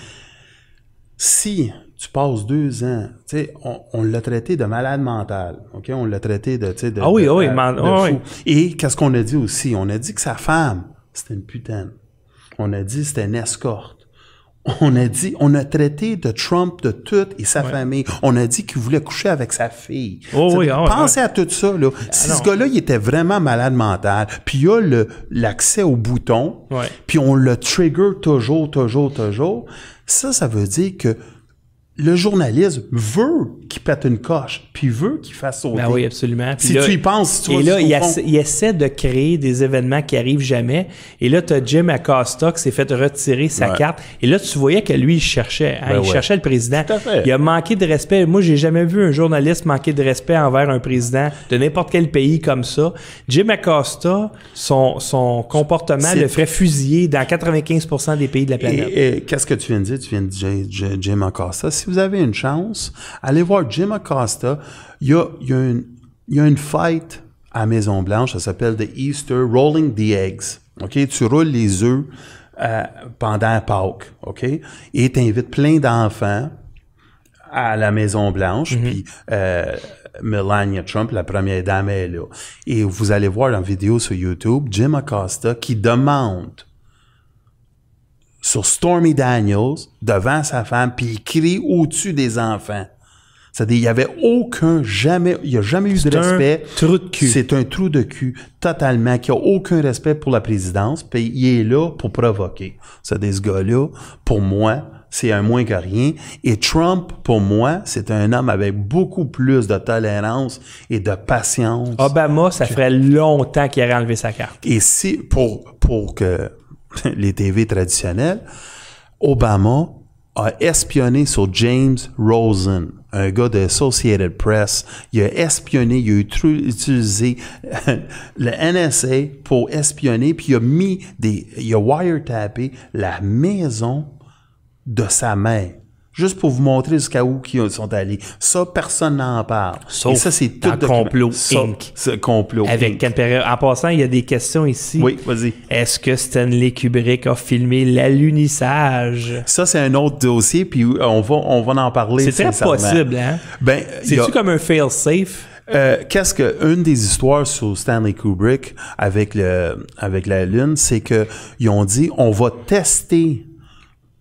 si tu passes deux ans, tu sais, on, on l'a traité de malade mental, ok? On l'a traité de, tu sais, de, ah oui, de, oui, de, man, de fou. Oui. Et qu'est-ce qu'on a dit aussi? On a dit que sa femme, c'était une putaine. On a dit c'était une escorte. On a dit, on a traité de Trump de tout et sa ouais. famille. On a dit qu'il voulait coucher avec sa fille. Oh oui, oh pensez oui. à tout ça, là. Ah, si non. ce gars-là, il était vraiment malade mental, puis il a le, l'accès au bouton, ouais. puis on le trigger toujours, toujours, toujours, ça, ça veut dire que le journalisme veut qu'il pète une coche, puis veut qu'il fasse sauter. Ben oui, absolument. Puis si là, tu y penses, tu vois, et là, il, fond... il essaie de créer des événements qui arrivent jamais. Et là, tu as Jim Acosta qui s'est fait retirer sa ouais. carte. Et là, tu voyais que lui, il cherchait. Hein? Ben il ouais. cherchait le président. Tout à fait. Il a manqué de respect. Moi, j'ai jamais vu un journaliste manquer de respect envers un président de n'importe quel pays comme ça. Jim Acosta, son, son comportement C'est... le ferait fusiller dans quatre-vingt-quinze pour cent des pays de la planète. Et, et, qu'est-ce que tu viens de dire? Tu viens de dire Jim Acosta. Si vous avez une chance, allez voir Jim Acosta. Il y a, il y a, une, il y a une fête à Maison-Blanche, ça s'appelle The Easter Rolling the Eggs. OK? Tu roules les œufs à, pendant Pâques, OK? Et t'invites plein d'enfants à la Maison-Blanche, mm-hmm. puis euh, Melania Trump, la première dame, est là. Et vous allez voir dans la vidéo sur YouTube, Jim Acosta qui demande sur Stormy Daniels devant sa femme, puis il crie au-dessus des enfants. C'est-à-dire, il n'y avait aucun, jamais, il n'y a jamais eu de respect. C'est un trou de cul. C'est un trou de cul, totalement, qui n'a aucun respect pour la présidence, puis il est là pour provoquer. C'est-à-dire, ce gars-là, pour moi, c'est un moins que rien. Et Trump, pour moi, c'est un homme avec beaucoup plus de tolérance et de patience. Obama, ça que... ferait longtemps qu'il aurait enlevé sa carte. Et si, pour, pour que les T V traditionnelles, Obama a espionné sur James Rosen, un gars de Associated Press. Il a espionné, il a utilisé le N S A pour espionner, puis il a mis des, il a wiretappé la maison de sa mère, juste pour vous montrer jusqu'à où ils sont allés. Ça, personne n'en parle. Sauf et ça, c'est tout dans Complot incorporated. Ça, Complot avec Ken Pereira. En passant, il y a des questions ici. Oui, vas-y. Est-ce que Stanley Kubrick a filmé l'alunissage? Ça, c'est un autre dossier, puis on va, on va en parler. C'est très possible, hein? Ben, c'est-tu a... comme un fail-safe? Euh, qu'est-ce que une des histoires sur Stanley Kubrick avec, le, avec la Lune, c'est qu'ils ont dit, on va tester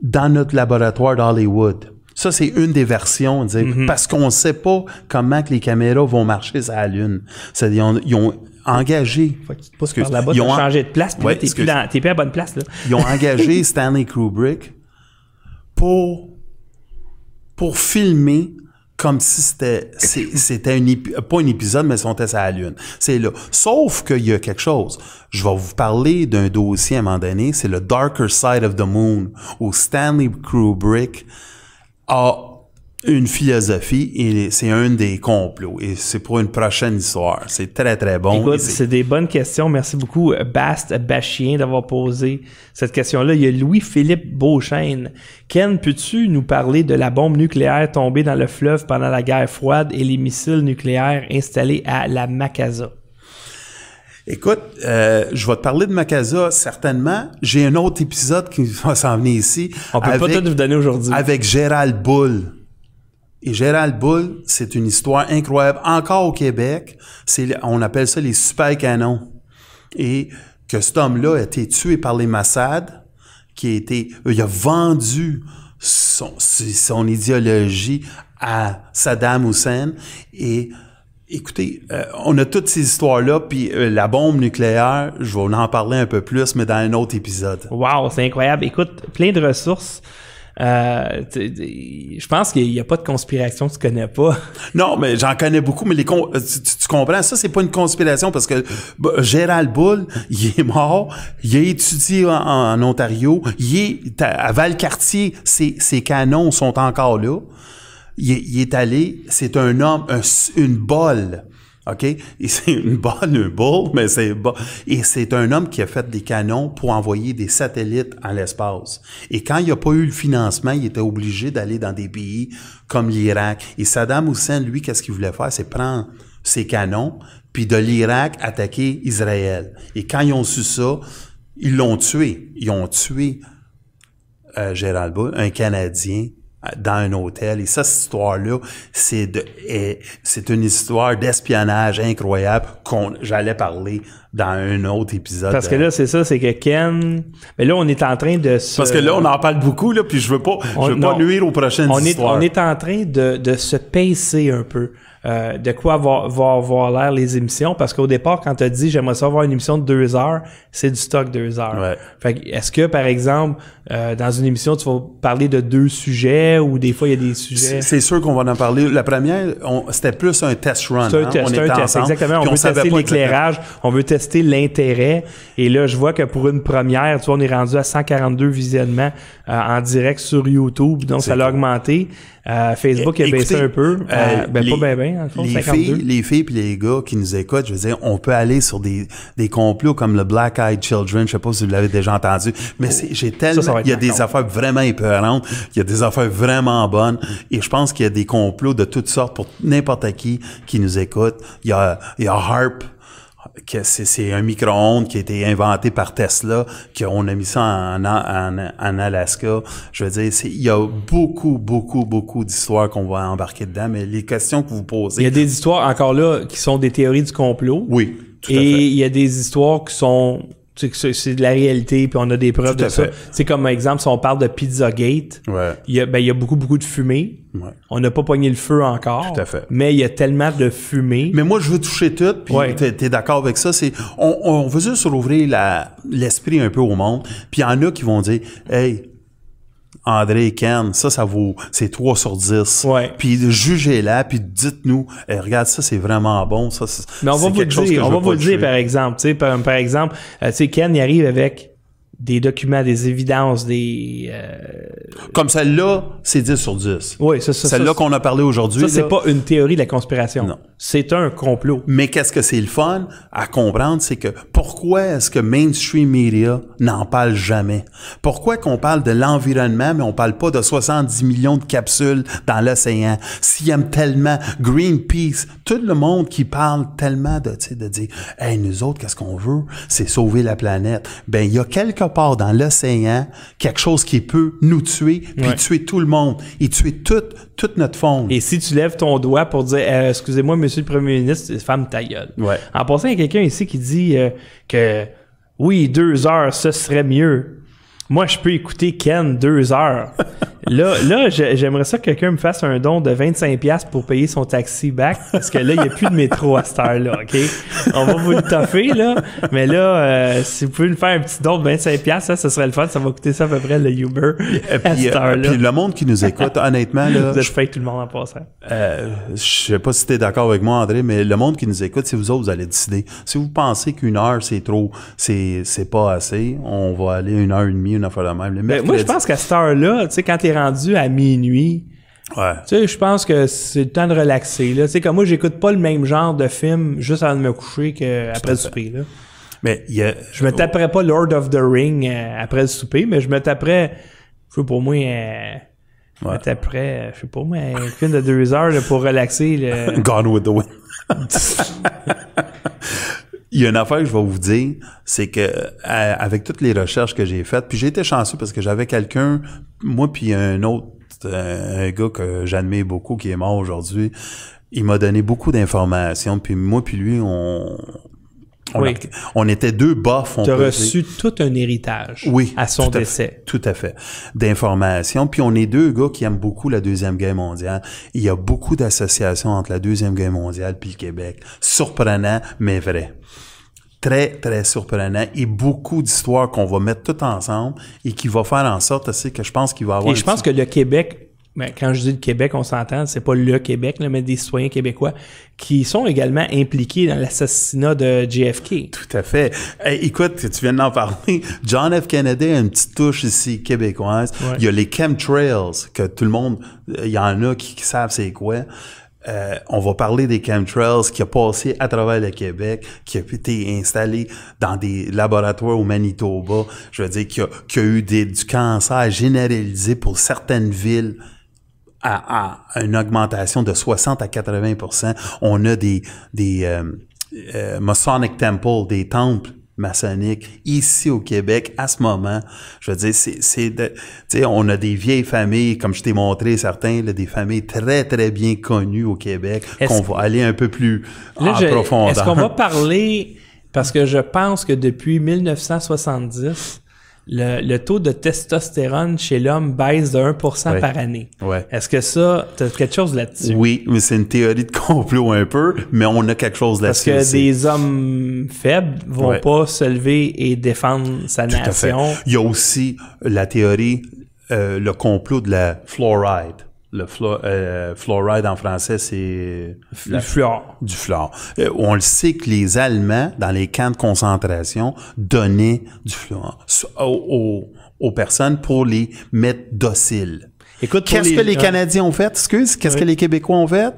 dans notre laboratoire d'Hollywood. Ça, c'est une des versions, dire, mm-hmm. parce qu'on ne sait pas comment que les caméras vont marcher sur la Lune. C'est-à-dire, ils ont, ils ont engagé... Faut qu'ils te poussent par là-bas, ils ont changé de place, puis ouais, là, t'es plus, dans, t'es plus à la bonne place. Là. Ils ont engagé Stanley Kubrick pour, pour filmer comme si c'était... c'était une, pas un épisode, mais si on était sur la Lune. C'est là. Sauf qu'il y a quelque chose. Je vais vous parler d'un dossier à un moment donné, c'est le Darker Side of the Moon, où Stanley Kubrick a une philosophie et c'est un des complots. Et c'est pour une prochaine histoire. C'est très, très bon. Écoute, c'est... c'est des bonnes questions. Merci beaucoup, Bast Bachien, d'avoir posé cette question-là. Il y a Louis-Philippe Beauchesne. Ken, peux-tu nous parler de la bombe nucléaire tombée dans le fleuve pendant la guerre froide et les missiles nucléaires installés à la Macasa? Écoute, euh, je vais te parler de Macasa, certainement. J'ai un autre épisode qui va s'en venir ici. On peut avec, pas tout vous donner aujourd'hui. Avec Gérald Bull. Et Gérald Bull, c'est une histoire incroyable. Encore au Québec, c'est, on appelle ça les super canons. Et que cet homme-là a été tué par les Massad, qui a été, il a vendu son, son idéologie à Saddam Hussein. Et écoutez, euh, on a toutes ces histoires-là, puis euh, la bombe nucléaire, je vais en parler un peu plus, mais dans un autre épisode. Wow, c'est incroyable. Écoute, plein de ressources. Euh, t'es, t'es, je pense qu'il n'y a pas de conspiration que tu connais pas. Non, mais j'en connais beaucoup, mais les con- tu, tu, tu comprends, ça, c'est pas une conspiration parce que bah, Gérald Bull, il est mort, il a étudié en, en Ontario, il est à Valcartier, ses, ses canons sont encore là. Il, il est allé, c'est un homme, un, une bolle. OK? Et c'est une bonne, un bull, mais c'est bon. Et c'est un homme qui a fait des canons pour envoyer des satellites en l'espace. Et quand il n'a pas eu le financement, il était obligé d'aller dans des pays comme l'Irak. Et Saddam Hussein, lui, qu'est-ce qu'il voulait faire? C'est prendre ses canons, puis de l'Irak attaquer Israël. Et quand ils ont su ça, ils l'ont tué. Ils ont tué euh, Gérald Bull, un Canadien, dans un hôtel. Et ça, cette histoire-là, c'est, de, est, c'est une histoire d'espionnage incroyable qu'on j'allais parler dans un autre épisode. Parce que là, c'est ça, c'est que Ken... Mais là, on est en train de se... Parce que là, on en parle beaucoup, là, puis je veux pas, on, je veux non, pas nuire aux prochaines on histoires. Est, on est en train de, de se pacer un peu. Euh, de quoi va, va avoir l'air les émissions, parce qu'au départ, quand t'as dit « j'aimerais ça avoir une émission de deux heures », c'est du stock deux heures. Ouais. Fait que, est-ce que, par exemple, euh, dans une émission, tu vas parler de deux sujets, ou des fois, il y a des sujets... C'est, c'est sûr qu'on va en parler. La première, on, c'était plus un test run. C'est un, hein? test, on c'est était un test, exactement. On, on veut tester l'éclairage, on veut tester l'intérêt, et là, je vois que pour une première, tu vois, on est rendu à cent quarante-deux visionnements euh, en direct sur YouTube, donc c'est ça l'a cool. augmenté. Euh, Facebook a baissé un peu. Euh, ben, les, pas ben, ben, en fond, les filles, les filles puis les gars qui nous écoutent, je veux dire, on peut aller sur des, des complots comme le Black Eyed Children, je sais pas si vous l'avez déjà entendu, mais oh, c'est, j'ai tellement, il y a des affaires vraiment épeurantes, il y a des affaires vraiment bonnes, et je pense qu'il y a des complots de toutes sortes pour n'importe qui qui nous écoute. Il y a, il y a Harp, que c'est un micro-ondes qui a été inventé par Tesla, qu'on a mis ça en, en, en Alaska. Je veux dire, il y a beaucoup, beaucoup, beaucoup d'histoires qu'on va embarquer dedans, mais les questions que vous posez... Il y a des histoires, encore là, qui sont des théories du complot. Oui, tout à fait. Et il y a des histoires qui sont... Tu sais, c'est de la réalité, puis on a des preuves de ça. C'est comme, par exemple, si on parle de Pizzagate, ouais. il y a, ben, il y a beaucoup, beaucoup de fumée. Ouais. On n'a pas pogné le feu encore. Tout à fait. Mais il y a tellement de fumée. Mais moi, je veux toucher tout, puis ouais. t'es, t'es d'accord avec ça. C'est, on, on veut juste rouvrir la, l'esprit un peu au monde, puis il y en a qui vont dire « Hey, André et Ken, ça, ça vaut, c'est trois sur dix. Ouais. » Puis jugez-la, puis dites-nous, eh, regarde, ça, c'est vraiment bon. Ça, c'est, mais on va vous le dire, on va vous le dire, par exemple. Tu sais, par, par exemple, euh, tu sais, Ken, il arrive avec des documents, des évidences, des... Euh... Comme celle-là, c'est dix sur dix. Oui, c'est ça. Celle-là qu'on a parlé aujourd'hui. Ça, c'est là... pas une théorie de la conspiration. Non. C'est un complot. Mais qu'est-ce que c'est le fun à comprendre, c'est que pourquoi est-ce que mainstream media n'en parle jamais? Pourquoi qu'on parle de l'environnement, mais on parle pas de soixante-dix millions de capsules dans l'océan? S'ils aiment tellement Greenpeace, tout le monde qui parle tellement de, tu sais, de dire, « Hey, nous autres, qu'est-ce qu'on veut? C'est sauver la planète. » Ben, il y a quelques part dans l'océan, quelque chose qui peut nous tuer, puis ouais. tuer tout le monde et tuer toute, toute notre faune. Et si tu lèves ton doigt pour dire euh, « Excusez-moi, monsieur le premier ministre, femme ta gueule. Ouais. » En passant, il y a quelqu'un ici qui dit euh, que « Oui, deux heures, ce serait mieux. Moi, je peux écouter Ken deux heures. » Là, là j'aimerais ça que quelqu'un me fasse un don de vingt-cinq dollars pour payer son taxi back, parce que là, il n'y a plus de métro à cette heure-là, OK? On va vous le toffer, là, mais là, euh, si vous pouvez me faire un petit don de vingt-cinq dollars, ça, ce serait le fun, ça va coûter ça à peu près le Uber à puis, cette heure-là. Puis le monde qui nous écoute, honnêtement, là... Vous êtes fake tout le monde en passant. Euh, je sais pas si t'es d'accord avec moi, André, mais le monde qui nous écoute, c'est vous autres, vous allez décider. Si vous pensez qu'une heure, c'est trop, c'est, c'est pas assez, on va aller une heure et demie, une affaire de même. Mais moi, je pense qu'à cette heure-là, tu sais, quand t'es rendu à minuit. Ouais. Tu sais, je pense que c'est le temps de relaxer, là. Tu sais, comme moi, j'écoute pas le même genre de film juste avant de me coucher qu'après le souper, là. Mais il y a... Je me taperais pas Lord of the Ring euh, après le souper, mais je me taperais, je sais pas, moi... Euh... Ouais. Après, je sais pas moi, un film de deux heures là, pour relaxer. Le... Gone with the Wind. Il y a une affaire que je vais vous dire, c'est que à, avec toutes les recherches que j'ai faites, puis j'ai été chanceux parce que j'avais quelqu'un, moi puis un autre, un, un gars que j'admire beaucoup qui est mort aujourd'hui, il m'a donné beaucoup d'informations, puis moi puis lui, on... On, oui. a, on était deux bofs. Tu as reçu dire. tout un héritage oui, à son tout à décès. Fait, tout à fait. D'informations. Puis on est deux gars qui aiment beaucoup la Deuxième Guerre mondiale. Il y a beaucoup d'associations entre la Deuxième Guerre mondiale puis le Québec. Surprenant, mais vrai. Très, très surprenant. Et beaucoup d'histoires qu'on va mettre toutes ensemble et qui va faire en sorte aussi que je pense qu'il va avoir... Et je pense petit... que le Québec... Ben, quand je dis le Québec, on s'entend, c'est pas le Québec, là, mais des citoyens québécois qui sont également impliqués dans l'assassinat de J F K. Tout à fait. Hey, écoute, tu viens d'en parler. John F. Kennedy a une petite touche ici québécoise. Ouais. Il y a les chemtrails que tout le monde, il y en a qui, qui savent c'est quoi. Euh, on va parler des chemtrails qui a passé à travers le Québec, qui a été installé dans des laboratoires au Manitoba. Je veux dire qu'il y a, qu'il y a eu des, du cancer généralisé pour certaines villes. À, à une augmentation de soixante à quatre-vingts pour cent. On a des, des euh, euh, Masonic Temple, des temples maçonniques ici au Québec à ce moment. Je veux dire, c'est, c'est de, tu sais, on a des vieilles familles, comme je t'ai montré certains, là, des familles très, très bien connues au Québec, est-ce qu'on va aller un peu plus là, en je, profondeur. Est-ce qu'on va parler, parce que je pense que depuis mille neuf cent soixante-dix... Le, le taux de testostérone chez l'homme baisse de un pour cent ouais. par année. Ouais. Est-ce que ça, t'as quelque chose là-dessus? Oui, mais c'est une théorie de complot un peu, mais on a quelque chose là-dessus. Parce que aussi. Des hommes faibles vont ouais. pas se lever et défendre sa Tout nation. À fait. Il y a aussi la théorie, euh, le complot de la fluoride. Le fluor, euh, fluoride en français, c'est... Le fluor. Du fluor. Euh, on le sait que les Allemands, dans les camps de concentration, donnaient du fluor aux, aux personnes pour les mettre dociles. Écoute, Qu'est-ce les, que les Canadiens ont fait? Excuse, qu'est-ce oui. que les Québécois ont fait?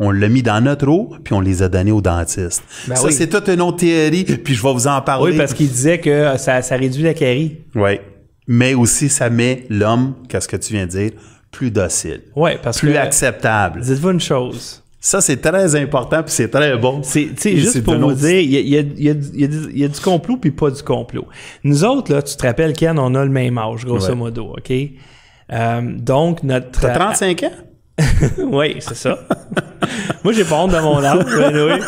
On l'a mis dans notre eau, puis on les a donnés aux dentistes. Ben ça, oui. c'est toute une autre théorie, puis je vais vous en parler. Oui, parce qu'ils disaient que ça, ça réduit la carie. Oui. Mais aussi, ça met l'homme, qu'est-ce que tu viens de dire, plus docile, ouais, parce plus que, acceptable. Dites-vous une chose, Ça, c'est très important, puis c'est très bon. Tu sais, juste pour vous dire, il y a, y, a, y, a, y, a y a du complot, puis pas du complot. Nous autres, là, tu te rappelles, Ken, on a le même âge, grosso ouais. modo, OK? Euh, donc, notre... T'as trente-cinq ans? Oui, c'est ça. Moi, j'ai pas honte de mon âge, anyway.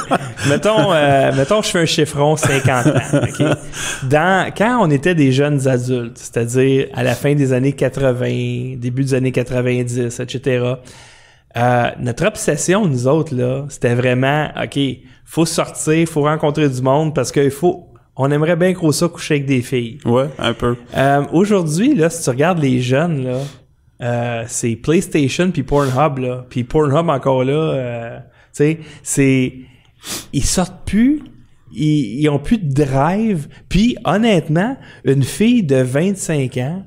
Mettons, euh, mettons, je fais un chiffron cinquante ans, OK? Dans, quand on était des jeunes adultes, c'est-à-dire à la fin des années quatre-vingt, début des années quatre-vingt-dix, et cetera, Euh, notre obsession, nous autres, là, c'était vraiment, OK, faut sortir, faut rencontrer du monde parce qu'il faut... On aimerait bien gros ça coucher avec des filles. Ouais, un peu. Euh, aujourd'hui, là, si tu regardes les jeunes, là, euh, c'est PlayStation puis Pornhub, là. Puis Pornhub, encore là, euh, tu sais, c'est... Ils sortent plus... Ils, ils ont plus de drive. Puis, honnêtement, une fille de vingt-cinq ans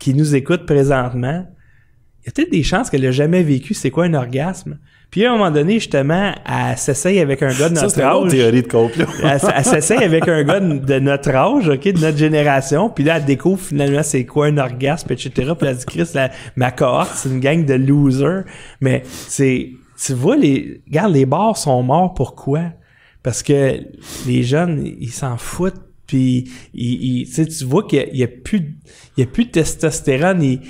qui nous écoute présentement... Il y a peut-être des chances qu'elle n'a jamais vécu c'est quoi un orgasme. Puis à un moment donné, justement, elle s'essaye avec un gars de notre âge. Ça, c'est une autre théorie de complot. elle elle s'essaye avec un gars de notre âge, OK, de notre génération. Puis là, elle découvre finalement c'est quoi un orgasme, et cetera. Puis elle dit, Chris, la, ma cohorte, c'est une gang de losers. Mais c'est... Tu vois, les... Regarde, les bars sont morts. Pourquoi? Parce que les jeunes, ils s'en foutent. Puis ils, ils, tu vois qu'il n'y a, a, a plus de testostérone. Ils,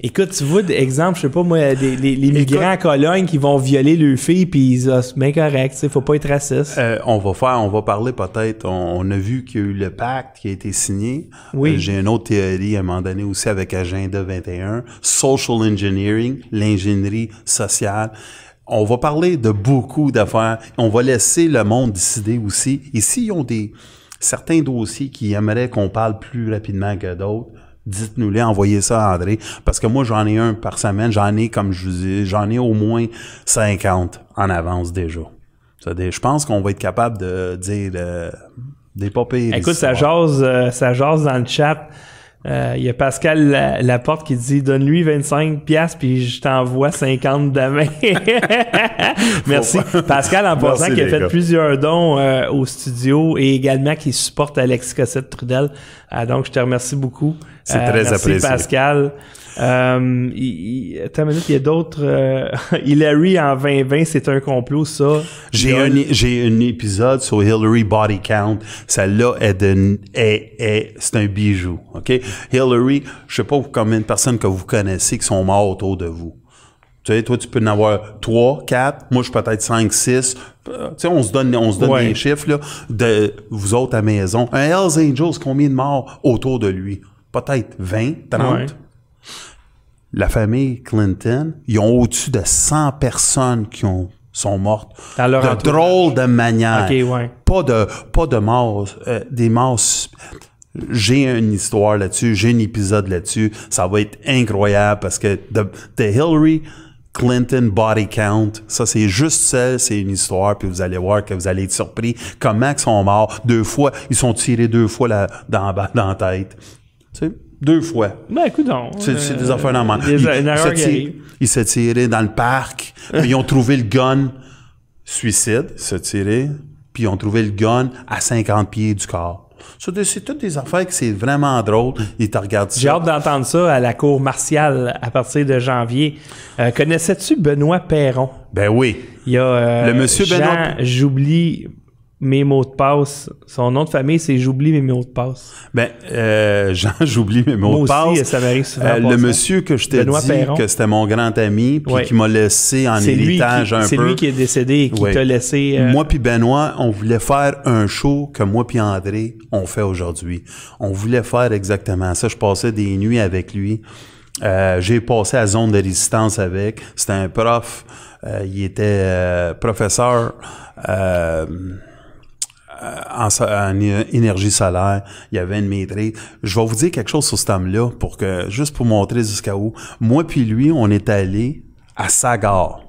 Écoute, tu vois, exemple, je sais pas moi, des, les, les migrants à Cologne qui vont violer leurs filles, puis ils disent, c'est bien correct, tu sais, faut pas être raciste. Euh, on va faire, on va parler peut-être, on, on a vu qu'il y a eu le pacte qui a été signé. Oui. Euh, j'ai une autre théorie à un moment donné aussi avec Agenda vingt et un, social engineering, l'ingénierie sociale. On va parler de beaucoup d'affaires. On va laisser le monde décider aussi. Et s'ils ont des certains dossiers qui aimeraient qu'on parle plus rapidement que d'autres, dites-nous-les, envoyez ça à André, parce que moi, j'en ai un par semaine, j'en ai, comme je vous dis, j'en ai au moins cinquante en avance déjà. C'est-à-dire, je pense qu'on va être capable de dire euh, des pas pires. Écoute, ça jase, euh, ça jase dans le chat. Il euh, y a Pascal la, Laporte qui dit « Donne-lui vingt-cinq piastres puis je t'envoie cinquante demain. » Merci. Pascal, en passant, qui a fait gars. plusieurs dons euh, au studio et également qui supporte Alexis Cossette-Trudel. Ah, donc, je te remercie beaucoup. C'est euh, très merci apprécié. Merci, Pascal. Euh, il, il, attends une minute, il y a d'autres... Euh, Hillary en vingt vingt, c'est un complot, ça. J'ai un, j'ai un épisode sur Hillary Body Count. Celle-là est, est, est... C'est un bijou, OK? Hillary, je sais pas combien de personnes que vous connaissez qui sont mortes autour de vous. Tu sais, toi, tu peux en avoir trois, quatre, moi, je suis peut-être cinq, six. Tu sais, on se donne, on se donne ouais. des chiffres, là, de vous autres à la maison. Un Hells Angels, combien de morts autour de lui? Peut-être vingt, trente. Ouais. La famille Clinton, ils ont au-dessus de cent personnes qui ont, sont mortes de drôle de manière. Okay, ouais. Pas de, pas de morts, euh, des morts. J'ai une histoire là-dessus, j'ai un épisode là-dessus. Ça va être incroyable parce que the, the Hillary Clinton Body Count, ça c'est juste ça, c'est une histoire, puis vous allez voir que vous allez être surpris comment ils sont morts. Deux fois, ils sont tirés deux fois là, dans, dans la tête. Tu sais? Deux fois. Ben, écoute donc. C'est, c'est des euh, affaires normales. Des, il, il s'est tiré dans le parc, puis ils ont trouvé le gun. Suicide, il s'est tiré, puis ils ont trouvé le gun à cinquante pieds du corps. C'est, c'est toutes des affaires que c'est vraiment drôle. Et t'as regardé ça. J'ai hâte d'entendre ça à la cour martiale à partir de janvier. Euh, connaissais-tu Benoît Perron? Ben oui. Il y a euh, le monsieur Jean, Benoît... j'oublie... mes mots de passe. Son nom de famille, c'est « J'oublie mes mots de passe ». Ben, euh, Jean, j'oublie mes mots Moi de passe. Aussi, ça m'arrive souvent. Euh, le monsieur que je t'ai Benoît dit Perron. Que c'était mon grand ami, puis ouais. qui m'a laissé en c'est héritage qui, un c'est peu. C'est lui qui est décédé et qui ouais. t'a laissé... Euh... Moi puis Benoît, on voulait faire un show que moi puis André, on fait aujourd'hui. On voulait faire exactement ça. Je passais des nuits avec lui. Euh, j'ai passé à zone de résistance avec. C'était un prof. Euh, il était euh, professeur... Euh, En, en énergie solaire, il y avait une maîtrise. Je vais vous dire quelque chose sur cet homme-là, pour que, juste pour montrer jusqu'à où. Moi puis lui, on est allé à Sagar.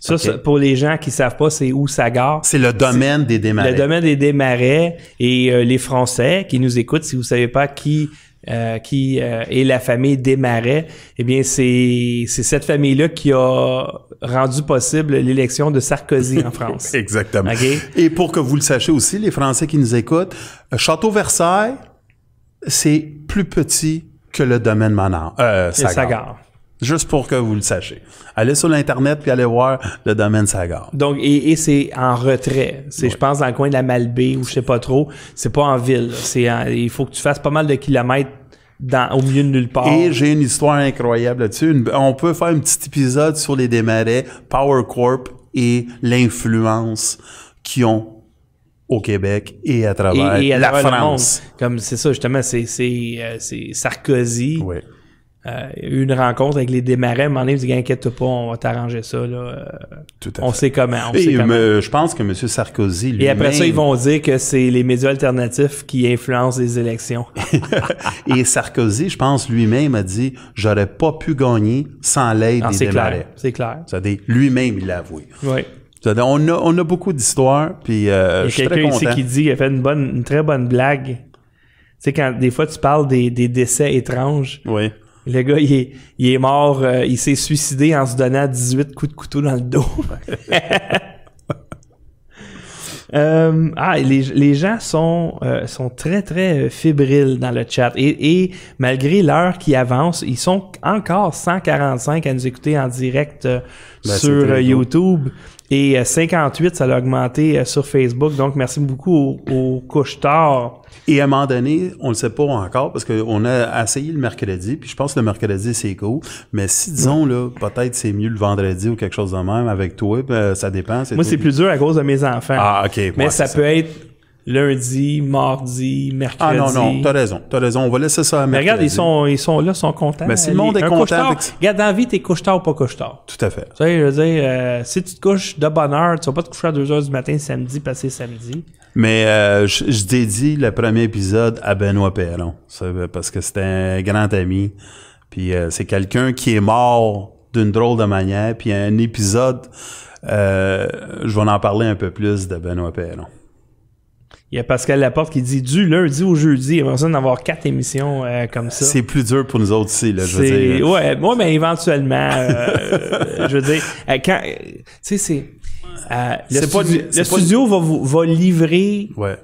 Ça, okay. ça, pour les gens qui savent pas, c'est où Sagar? C'est le domaine c'est, des Desmarais. Le domaine des Desmarais. Et euh, les Français qui nous écoutent, si vous savez pas qui... Euh, qui euh, est la famille Desmarais, eh bien, c'est, c'est cette famille-là qui a rendu possible l'élection de Sarkozy en France. Exactement. Okay? Et pour que vous le sachiez aussi, les Français qui nous écoutent, Château-Versailles, c'est plus petit que le domaine Manard. Euh, Sagar. Sagar. Juste pour que vous le sachiez. Allez sur l'Internet puis allez voir le domaine Sagar. Donc, et, et c'est en retrait. C'est, ouais. je pense, dans le coin de la Malbaie ou je sais pas trop. C'est pas en ville. C'est en, il faut que tu fasses pas mal de kilomètres dans, au milieu de nulle part. Et j'ai une histoire incroyable là-dessus. Une, on peut faire un petit épisode sur les Desmarais, Power Corp et l'influence qu'ils ont au Québec et à travers et, et à la travers France. Le monde. Comme c'est ça, justement, c'est, c'est, euh, c'est Sarkozy. Oui. Euh, une rencontre avec les Desmarais, à un moment donné, il me dit, inquiète pas, on va t'arranger ça, là. Euh, Tout à on fait. Sait comment, on et sait comment. Me, je pense que M. Sarkozy, lui-même... Et après ça, ils vont dire que c'est les médias alternatifs qui influencent les élections. Et Sarkozy, je pense, lui-même a dit, j'aurais pas pu gagner sans l'aide non, des c'est Desmarais. Clair, c'est clair. C'est-à-dire, lui-même, il l'a avoué. Oui. C'est-à-dire, on a, on a beaucoup d'histoires, puis euh, je suis très content. Il y a quelqu'un ici qui dit qu'il a fait une bonne, une très bonne blague. Tu sais, quand des fois, tu parles des, des décès étranges. Oui. Le gars, il est, il est mort, euh, il s'est suicidé en se donnant dix-huit coups de couteau dans le dos. euh, ah, les, les gens sont, euh, sont très, très fébriles dans le chat. Et, et malgré l'heure qui avance, ils sont encore cent quarante-cinq à nous écouter en direct euh, ben, sur euh, YouTube. Cool. Et euh, cinquante-huit, ça l'a augmenté euh, sur Facebook. Donc, merci beaucoup aux, aux couche-tard. Et à un moment donné, on le sait pas encore parce qu'on a essayé le mercredi, puis je pense que le mercredi, c'est cool. Mais si, disons, là, peut-être c'est mieux le vendredi ou quelque chose de même avec toi, ben, ça dépend. C'est Moi, tout. C'est plus dur à cause de mes enfants. Ah, OK. Mais ouais, ça, ça peut être lundi, mardi, mercredi. Ah non, non, t'as raison. T'as raison. On va laisser ça à mercredi. Mais regarde, ils sont, ils sont là, ils sont contents. Mais si le monde est content... Avec... Regarde, dans la vie, t'es couche-tard ou pas couche-tard. Tout à fait. Tu sais, je veux dire, euh, si tu te couches de bonne heure, tu vas pas te coucher à deux heures du matin samedi, passer samedi. Mais euh, je, je dédie le premier épisode à Benoît Perron, parce que c'est un grand ami, puis euh, c'est quelqu'un qui est mort d'une drôle de manière, puis un épisode, euh, je vais en parler un peu plus de Benoît Perron. Il y a Pascal Laporte qui dit du lundi au jeudi, il va besoin d'avoir quatre émissions euh, comme ça. C'est plus dur pour nous autres ici, là, je veux dire. Ouais, moi, mais éventuellement, euh, je veux dire, quand, tu sais, c'est... Euh, le c'est studio, pas du, le c'est studio pas du... va, va livrer. Ouais.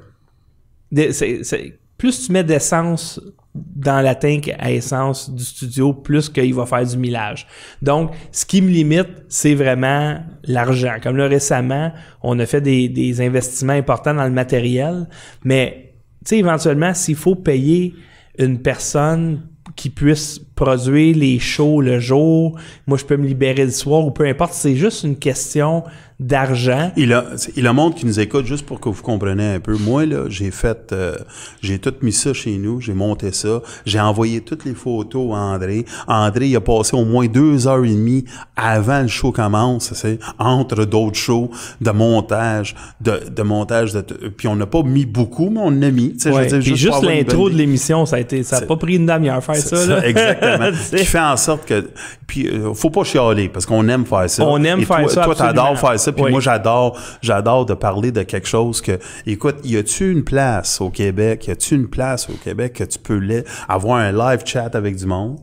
De, c'est, c'est, plus tu mets d'essence dans la tank à essence du studio, plus qu'il va faire du millage. Donc, ce qui me limite, c'est vraiment l'argent. Comme là, récemment, on a fait des, des investissements importants dans le matériel, mais tu sais, éventuellement, s'il faut payer une personne qui puisse produire les shows le jour, moi je peux me libérer le soir ou peu importe, c'est juste une question d'argent. Il a, il a monde qui nous écoute juste pour que vous compreniez un peu. Moi là, j'ai fait, euh, j'ai tout mis ça chez nous, j'ai monté ça, j'ai envoyé toutes les photos à André. André, il a passé au moins deux heures et demie avant le show commence, c'est entre d'autres shows de montage, de, de montage, de t- puis on n'a pas mis beaucoup, mais on a mis. Ouais, je veux dire, juste, juste l'intro de l'émission, ça a été, ça a c'est, pas pris une demi-heure faire ça. ça là. Exactement. Qui fait en sorte que, puis euh, faut pas chialer parce qu'on aime faire ça. On aime et faire toi, ça. Toi, absolument. T'adores faire ça. Puis oui. moi, j'adore, j'adore de parler de quelque chose que, écoute, y a-tu une place au Québec, y a-tu une place au Québec que tu peux la- avoir un live chat avec du monde,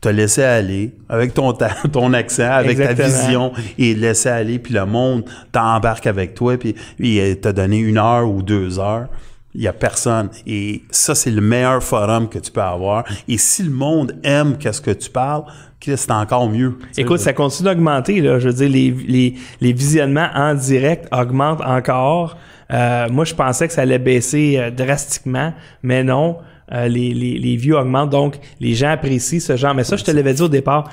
te laisser aller avec ton, ta- ton accent, avec Exactement. Ta vision et laisser aller, puis le monde t'embarque avec toi, puis il t'a donné une heure ou deux heures. Il n'y a personne. Et ça, c'est le meilleur forum que tu peux avoir. Et si le monde aime qu'est-ce que tu parles, c'est encore mieux. Écoute, ça continue d'augmenter, là. Je veux dire, les, les, les visionnements en direct augmentent encore. Euh, moi, je pensais que ça allait baisser euh, drastiquement, mais non. Euh, les, les, les views augmentent, donc les gens apprécient ce genre. Mais ça, je te l'avais dit au départ.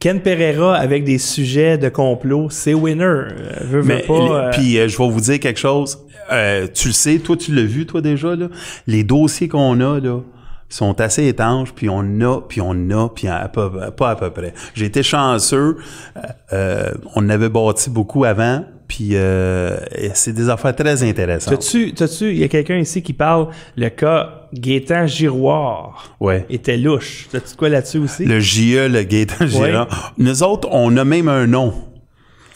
Ken Pereira avec des sujets de complot, c'est winner. Euh, veux, veux Mais, pas, euh... Puis euh, je vais vous dire quelque chose. Euh, tu le sais, toi tu l'as vu toi déjà là. Les dossiers qu'on a là sont assez étanches. Puis on a, puis on a, puis à peu, pas à peu près. J'ai été chanceux. Euh, on avait bâti beaucoup avant. Puis euh, c'est des affaires très intéressantes. T'as-tu, t'as-tu, il y a quelqu'un ici qui parle le cas. Gaétan Girouard ouais. était louche. T'as-tu de quoi là-dessus aussi? Le J E, le Gaétan Girouard. Ouais. Nous autres, on a même un nom.